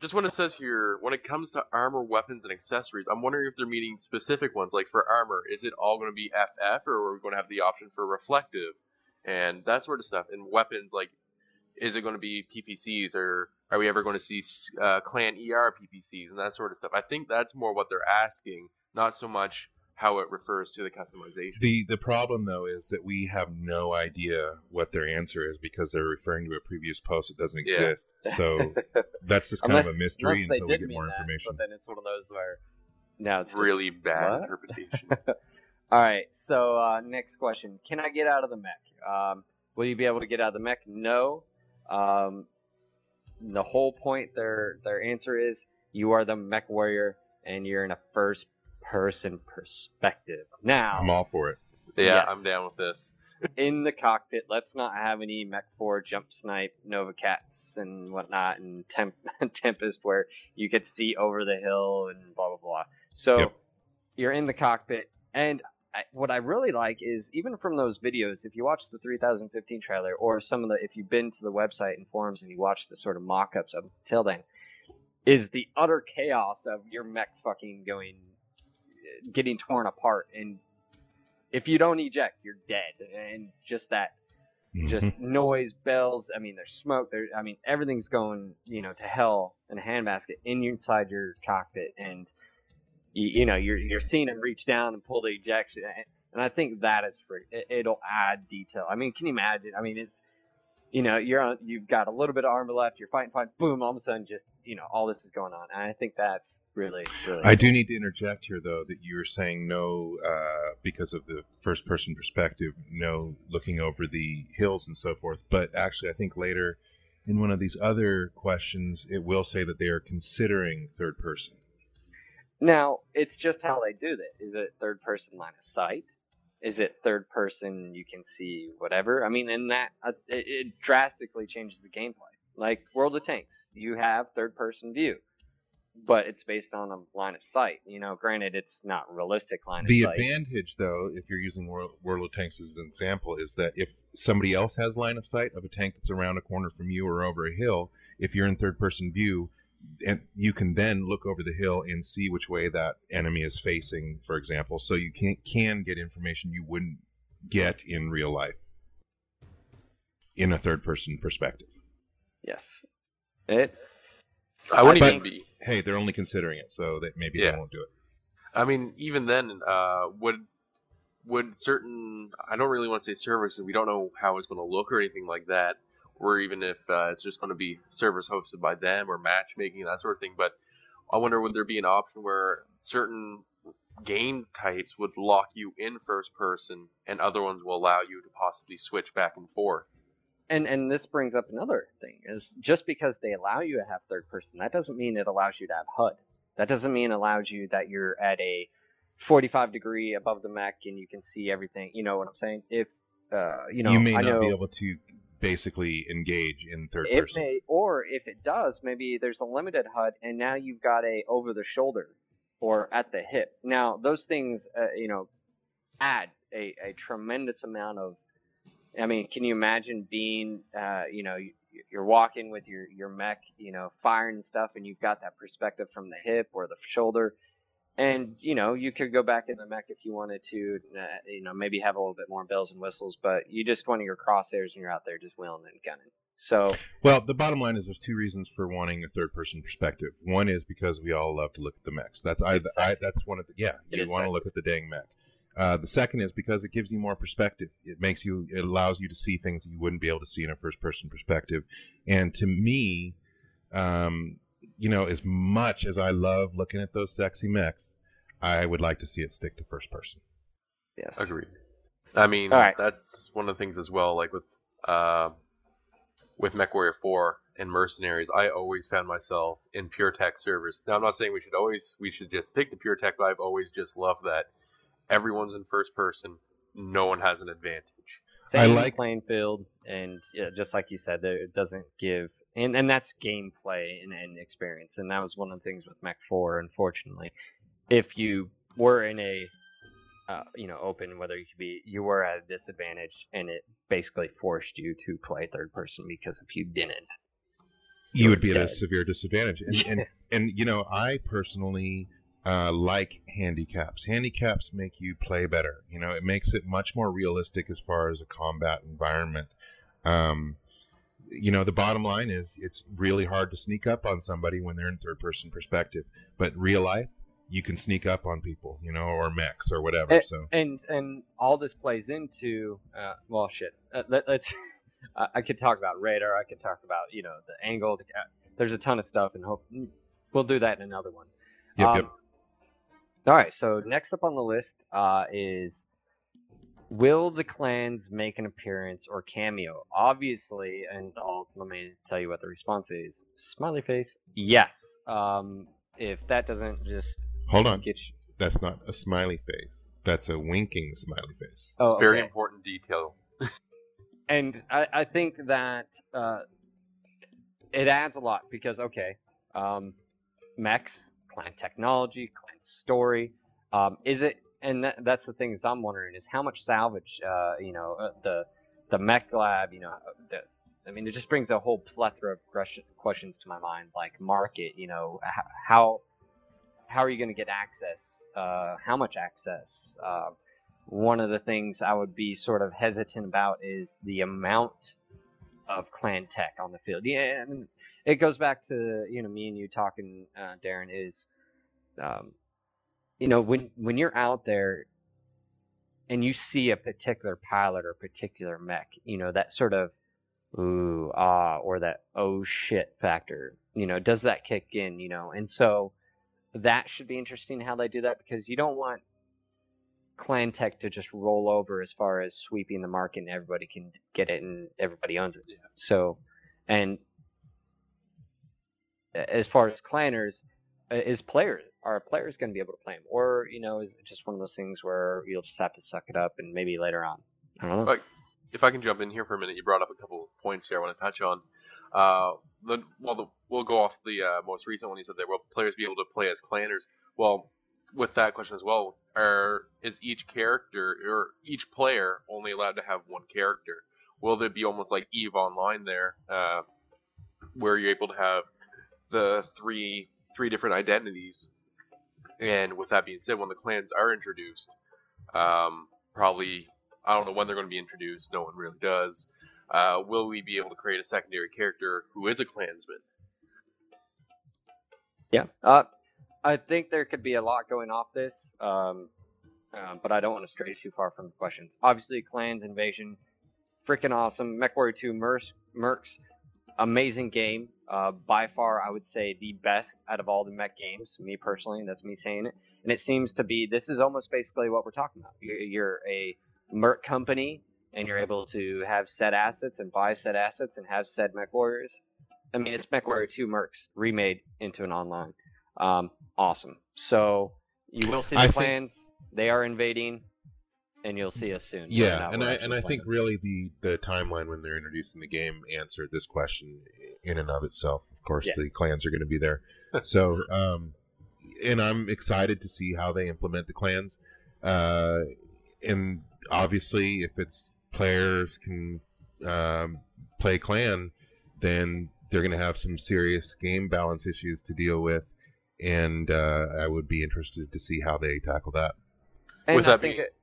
just when it says here, when it comes to armor, weapons, and accessories, I'm wondering if they're meaning specific ones. Like for armor, is it all going to be F F, or are we going to have the option for reflective and that sort of stuff? And weapons, like, is it going to be P P Cs, or are we ever going to see uh, clan E R P P Cs and that sort of stuff? I think that's more what they're asking, not so much how it refers to the customization. The the problem, though, is that we have no idea what their answer is, because they're referring to a previous post that doesn't exist. Yeah. So that's just kind unless, of a mystery until we get more that, information. But then it's one of those where now it's really just, bad what? interpretation. All right, so uh, next question. Can I get out of the mech? Um, will you be able to get out of the mech? No. Um, the whole point, their their answer is you are the mech warrior and you're in a first person perspective. Now I'm all for it. Yeah, yes. I'm down with this. In the cockpit, let's not have any Mech four jump snipe Nova Cats and whatnot and temp- Tempest where you could see over the hill and blah blah blah. So yep. You're in the cockpit, and I, what I really like is, even from those videos, if you watch the three thousand fifteen trailer, or some of the, if you've been to the website and forums and you watch the sort of mock-ups up until then, is the utter chaos of your mech fucking going getting torn apart, and if you don't eject, you're dead. And just that, mm-hmm. just noise, bells. I mean, there's smoke. There, I mean, everything's going, you know, to hell in a handbasket inside your cockpit, and you, you know, you're you're seeing them reach down and pull the ejection. And I think that is for it, it'll add detail. I mean, can you imagine? I mean, it's, you know, you're on, you've got a little bit of armor left. You're fighting, fighting, boom! All of a sudden, just, you know, all this is going on, and I think that's really, really. I do need to interject here, though, that you were saying no uh, because of the first-person perspective, no looking over the hills and so forth. But actually, I think later in one of these other questions, it will say that they are considering third person. Now, it's just how they do that. Is it third-person line of sight? Is it third person, you can see whatever? I mean, and that, uh, it, it drastically changes the gameplay. Like World of Tanks, you have third person view, but it's based on a line of sight. You know, granted, it's not realistic line of the sight. The advantage, though, if you're using World, World of Tanks as an example, is that if somebody else has line of sight of a tank that's around a corner from you or over a hill, if you're in third person view, and you can then look over the hill and see which way that enemy is facing, for example, so you can can get information you wouldn't get in real life in a third person perspective. Yes. It I wouldn't even be hey, they're only considering it, so that maybe yeah. they won't do it. I mean, even then, uh, would would certain, I don't really want to say servers, we don't know how it's going to look or anything like that, or even if uh, it's just going to be servers hosted by them or matchmaking, that sort of thing. But I wonder, would there be an option where certain game types would lock you in first person and other ones will allow you to possibly switch back and forth? And and this brings up another thing, is just because they allow you to have third person, that doesn't mean it allows you to have H U D. That doesn't mean it allows you that you're at a forty-five degree above the mech and you can see everything. You know what I'm saying? If uh, you know, you may I not know, be able to basically engage in third it person. May, or if it does, maybe there's a limited H U D, and now you've got a over the shoulder or at the hip. Now those things, uh, you know, add a, a tremendous amount of. I mean, can you imagine being, uh, you know, you're walking with your, your mech, you know, firing and stuff, and you've got that perspective from the hip or the shoulder. And, you know, you could go back in the mech if you wanted to, uh, you know, maybe have a little bit more bells and whistles, but you just want your crosshairs and you're out there just wheeling and gunning. So, well, the bottom line is there's two reasons for wanting a third-person perspective. One is because we all love to look at the mechs. That's I, I that's one of the, yeah, you want to look at the dang mech. Uh, the second is because it gives you more perspective. It makes you, it allows you to see things you wouldn't be able to see in a first-person perspective. And to me, um, you know, as much as I love looking at those sexy mechs, I would like to see it stick to first-person. Yes, agreed. I mean, right. That's one of the things as well. Like with uh, with MechWarrior four and Mercenaries, I always found myself in pure tech servers. Now, I'm not saying we should always we should just stick to pure tech, but I've always just loved that. Everyone's in first person. No one has an advantage. Same I like playing field, and yeah, just like you said, there, it doesn't give, and, and that's gameplay and, and experience. And that was one of the things with Mech four. Unfortunately, if you were in a, uh, you know, open, whether you could be, you were at a disadvantage, and it basically forced you to play third person because if you didn't, you, you would be dead. At a severe disadvantage. And yes. and, and you know, I personally. Uh, like handicaps. Handicaps make you play better. You know, it makes it much more realistic as far as a combat environment. Um, you know, the bottom line is it's really hard to sneak up on somebody when they're in third-person perspective. But real life, you can sneak up on people, you know, or mechs or whatever. And, so and and all this plays into uh, well, shit. Uh, let, let's. I could talk about radar. I could talk about you know the angle. The, uh, there's a ton of stuff, and hope we'll do that in another one. Yep. Um, yep. All right, so next up on the list uh, is, will the clans make an appearance or cameo? Obviously, and I'll, let me tell you what the response is. Smiley face, yes. Um, if that doesn't just... Hold on. Get you... That's not a smiley face. That's a winking smiley face. Oh, okay. Very important detail. And I, I think that uh, it adds a lot because, okay, um, mechs, clan technology, clan story, um, is it? And that, that's the things I'm wondering is how much salvage, uh, you know, uh, the the mech lab, you know, the, I mean, it just brings a whole plethora of questions to my mind, like market, you know, how how are you going to get access? Uh, how much access? Uh, one of the things I would be sort of hesitant about is the amount of clan tech on the field. Yeah, I mean, it goes back to, you know, me and you talking, uh, Darren, is, um, you know, when when you're out there and you see a particular pilot or a particular mech, you know, that sort of, ooh, ah, or that oh shit factor, you know, does that kick in, you know? And so that should be interesting how they do that because you don't want clan tech to just roll over as far as sweeping the market and everybody can get it and everybody owns it. So, and... as far as clanners, is players are players going to be able to play him, or you know, is it just one of those things where you'll just have to suck it up and maybe later on? I don't know. But if I can jump in here for a minute, you brought up a couple of points here I want to touch on. Uh, the, well, the, we'll go off the uh, most recent one. You said that will players be able to play as clanners? Well, with that question as well, are is each character or each player only allowed to have one character? Will there be almost like EVE Online there, uh, where you're able to have the three three different identities? And with that being said, when the clans are introduced, um, probably, I don't know when they're going to be introduced, no one really does, uh, will we be able to create a secondary character who is a clansman? Yeah, uh, I think there could be a lot going off this, um, um, but I don't want to stray too far from the questions. Obviously, Clans Invasion, freaking awesome. MechWarrior two Mercs, amazing game. Uh, by far, I would say the best out of all the mech games. Me personally, that's me saying it. And it seems to be, this is almost basically what we're talking about. You're, you're a merc company, and you're able to have set assets and buy set assets and have said MechWarriors. I mean, it's MechWarrior two Mercs remade into an online. Um, awesome. So you will see the I plans. Think... They are invading, and you'll see us soon. Yeah, and I and I think really the, the timeline when they're introducing the game answered this question in and of itself. Of course, yeah. The clans are going to be there. So, um, and I'm excited to see how they implement the clans. Uh, and obviously, if it's players can um, play clan, then they're going to have some serious game balance issues to deal with, and uh, I would be interested to see how they tackle that. And with I that being, it,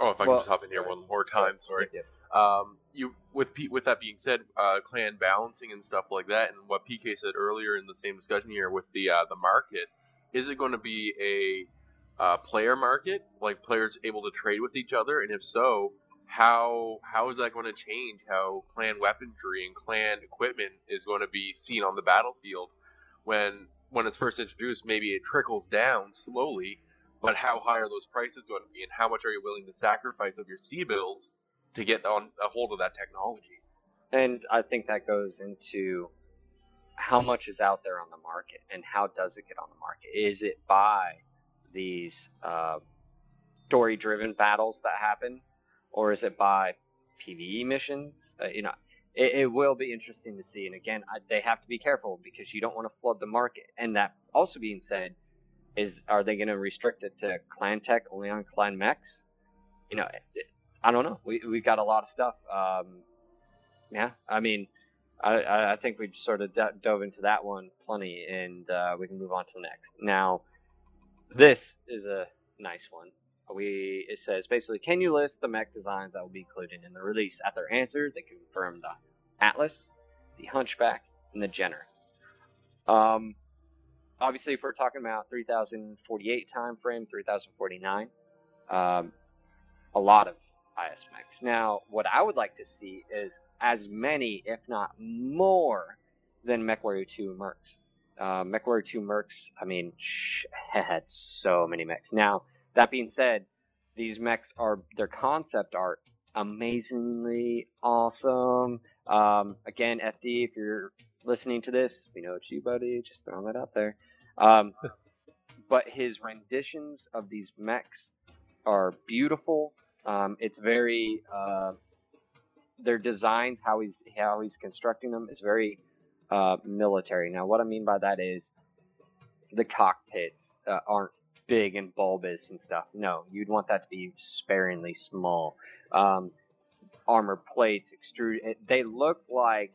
oh, if I well, can just hop in here one more time, sorry. Yeah. Um, you with Pete, with that being said, uh, clan balancing and stuff like that, and what P K said earlier in the same discussion here with the uh, the market, is it going to be a uh, player market, like players able to trade with each other, and if so, How how is that going to change how clan weaponry and clan equipment is going to be seen on the battlefield? When when it's first introduced, maybe it trickles down slowly, but how high are those prices going to be, and how much are you willing to sacrifice of your C bills to get on a hold of that technology? And I think that goes into how much is out there on the market, and how does it get on the market? Is it by these uh, story-driven battles that happen? Or is it by P V E missions? Uh, you know, it, it will be interesting to see. And again, I, they have to be careful because you don't want to flood the market. And that also being said, is are they going to restrict it to clan tech only on clan mechs? You know, it, it, I don't know. We we've got a lot of stuff. Um, yeah, I mean, I I think we sort of d- dove into that one plenty, and uh, we can move on to the next. Now, this is a nice one. We it says basically, can you list the mech designs that will be included in the release? At their answer, they confirmed the Atlas, the Hunchback, and the Jenner. Um, obviously, if we're talking about three thousand forty-eight time frame, three thousand forty-nine, um, a lot of I S mechs. Now, what I would like to see is as many, if not more, than MechWarrior two Mercs. Uh, MechWarrior two Mercs. I mean, sh- had so many mechs now. That being said, these mechs are, their concept art, amazingly awesome. Um, again, F D, if you're listening to this, we know it's you, buddy. Just throwing that out there. Um, but his renditions of these mechs are beautiful. Um, it's very, uh, their designs, how he's how he's constructing them, is very uh, military. Now, what I mean by that is the cockpits uh, aren't big and bulbous and stuff. No, you'd want that to be sparingly small. Um, armor plates extrude. They look like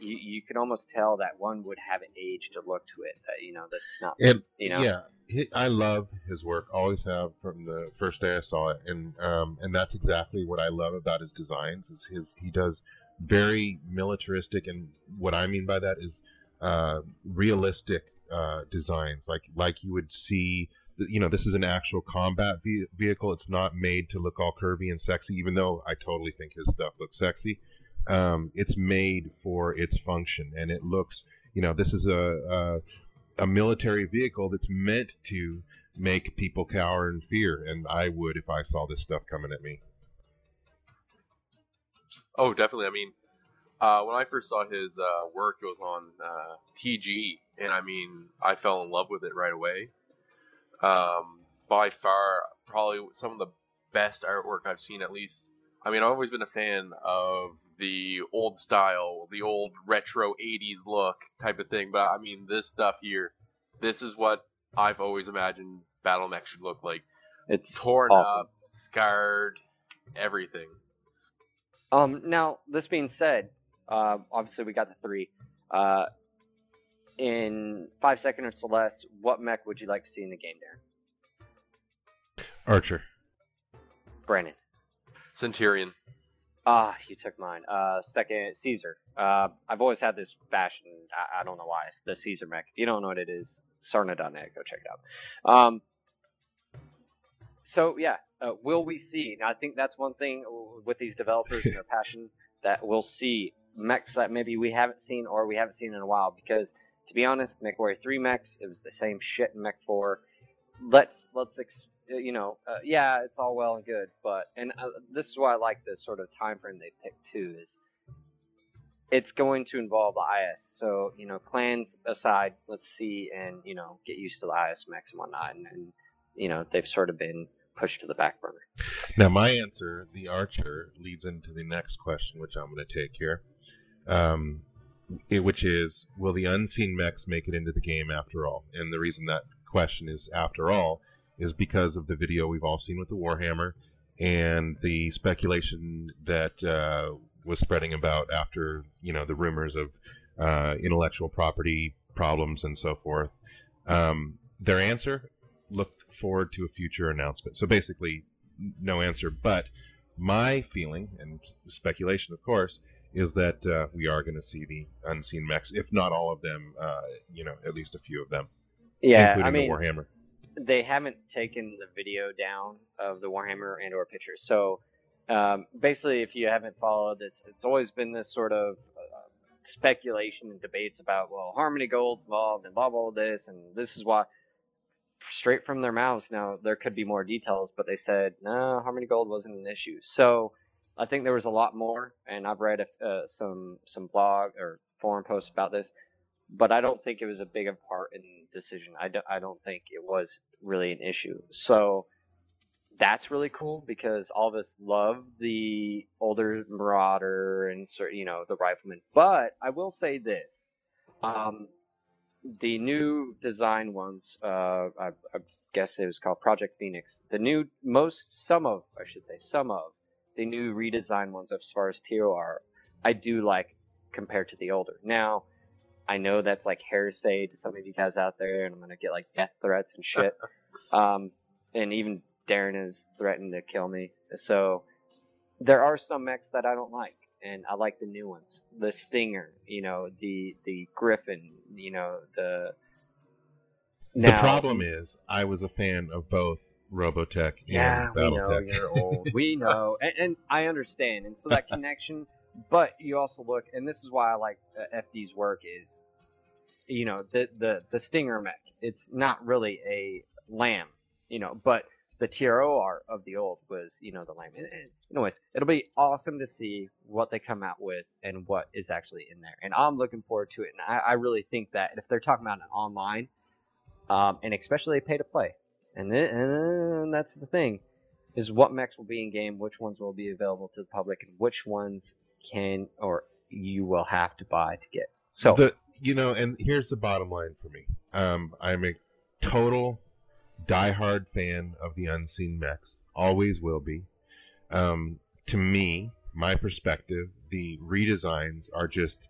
you, you can almost tell that one would have an age to look to it. That, you know, that's not. And, you know. Yeah, he, I love his work. Always have from the first day I saw it, and um, and that's exactly what I love about his designs. Is his he does very militaristic, and what I mean by that is uh, realistic. Uh, designs like like you would see, you know, this is an actual combat ve- vehicle. It's not made to look all curvy and sexy, even though I totally think his stuff looks sexy. Um, it's made for its function, and it looks, you know, this is a a, a military vehicle that's meant to make people cower in fear, and I would if I saw this stuff coming at me. Oh, definitely. I mean, Uh, when I first saw his uh, work, it was on uh, T G, and I mean, I fell in love with it right away. Um, by far, probably some of the best artwork I've seen, at least. I mean, I've always been a fan of the old style, the old retro eighties look type of thing, but I mean, this stuff here, this is what I've always imagined Battle Mech should look like. It's torn awesome. Up, scarred, everything. Um, now, this being said, Uh, obviously, we got the three. Uh, in five seconds or less, what mech would you like to see in the game, Darren? Archer. Brandon. Centurion. Ah, you took mine. Uh, second, Caesar. Uh, I've always had this fashion. I, I don't know why. It's the Caesar mech. If you don't know what it is, Sarna dot net. Go check it out. Um, so yeah, uh, will we see? Now, I think that's one thing with these developers and their passion, that we'll see mechs that maybe we haven't seen or we haven't seen in a while. Because to be honest, MechWarrior three mechs, it was the same shit in Mech four. Let's let's ex you know uh, yeah, it's all well and good, but and uh, this is why I like the sort of time frame they picked too, is it's going to involve the I S. So, you know, clans aside, let's see and, you know, get used to the I S mechs and whatnot. And, and, you know, they've sort of been pushed to the back burner. Now, my answer, the Archer, leads into the next question, which I'm going to take here, um, it, which is, will the unseen mechs make it into the game after all? And the reason that question is after all is because of the video we've all seen with the Warhammer and the speculation that uh, was spreading about after, you know, the rumors of uh, intellectual property problems and so forth. Um, their answer, look forward to a future announcement. So basically, no answer. But my feeling, and speculation, of course, is that uh, we are going to see the unseen mechs, if not all of them, uh, you know, at least a few of them. Yeah, including I mean, the Warhammer. They haven't taken the video down of the Warhammer and or picture. So um, basically, if you haven't followed, it's, it's always been this sort of uh, speculation and debates about, well, Harmony Gold's involved and blah, blah, blah, this, and this is why. Straight from their mouths. Now, there could be more details, but they said, no, Harmony Gold wasn't an issue. So I think there was a lot more, and I've read a, uh, some, some blog or forum posts about this. But I don't think it was a big a part in the decision. I don't, I don't think it was really an issue. So that's really cool, because all of us love the older Marauder and, you know, the Rifleman. But I will say this. Um, the new design ones, uh, I, I guess it was called Project Phoenix. The new, most, some of, I should say, some of the new redesigned ones as far as T R O are, I do like compared to the older. Now, I know that's like heresy to some of you guys out there, and I'm gonna get like death threats and shit. Um, and even Darren has threatened to kill me. So there are some mechs that I don't like, and I like the new ones. The Stinger, you know, the the Griffin, you know, the. Now, the problem is, I was a fan of both Robotech and yeah, BattleTech. Yeah, we know you're old. We know, and, and I understand, and so that connection. But you also look, and this is why I like F D's work, is, you know, the, the, the Stinger mech. It's not really a lamb, you know, but the T R O R of the old was, you know, the lamb. And, and anyways, it'll be awesome to see what they come out with and what is actually in there. And I'm looking forward to it. And I, I really think that if they're talking about an online, um, and especially pay to play, and, then, and that's the thing, is what mechs will be in game, which ones will be available to the public, and which ones can or you will have to buy to get. So the, you know, and here's the bottom line for me. Um, I'm a total diehard fan of the unseen mechs. Always will be. Um, to me, my perspective, the redesigns are just,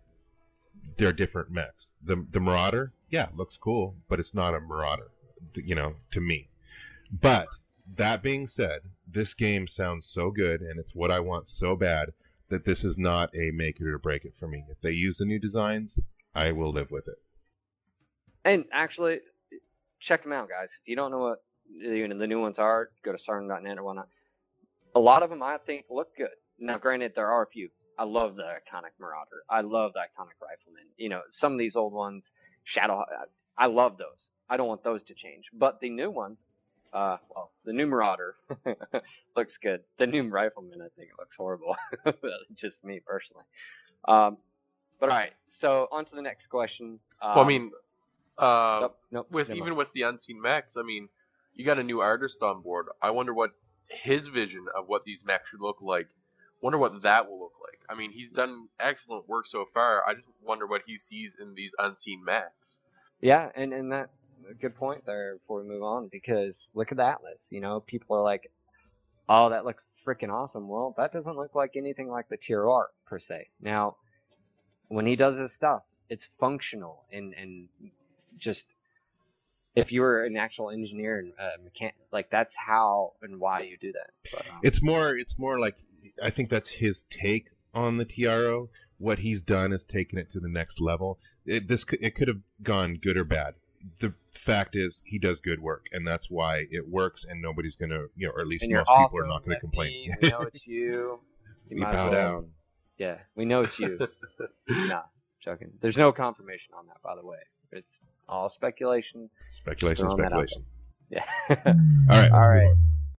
they're different mechs. The the Marauder, yeah, looks cool, but it's not a Marauder, you know, to me. But that being said, this game sounds so good, and it's what I want so bad, that this is not a make it or break it for me. If they use the new designs, I will live with it. And actually, check them out, guys. If you don't know what you know, the new ones are, go to Sarna dot net or whatnot. A lot of them, I think, look good. Now, granted, there are a few. I love the iconic Marauder. I love the iconic Rifleman. You know, some of these old ones, Shadow, I love those. I don't want those to change. But the new ones, Uh, well, the new Marauder looks good. The new Rifleman, I think, it looks horrible. Just me, personally. Um, but, all right, so on to the next question. Um, well, I mean, uh, nope, nope, with even mind. with the unseen mechs, I mean, you got a new artist on board. I wonder what his vision of what these mechs should look like. Wonder what that will look like. I mean, he's done excellent work so far. I just wonder what he sees in these unseen mechs. Yeah, and, and that... good point there before we move on, because look at the Atlas. You know, people are like, oh, that looks freaking awesome. Well, that doesn't look like anything like the T R O per se. Now, when he does his stuff, it's functional, and and just if you were an actual engineer and uh, mechanic, like that's how and why you do that. But, um, it's more it's more like, I think that's his take on the T R O. What he's done is taken it to the next level. It, this it could have gone good or bad. the fact is he does good work, and that's why it works, and nobody's going to, you know, or at least most awesome people are not going to complain. Me, we know it's you. You we bow well. down. Yeah, we know it's you. Nah, joking. There's no confirmation on that, by the way. It's all speculation. Speculation, speculation. Yeah. All right. All right.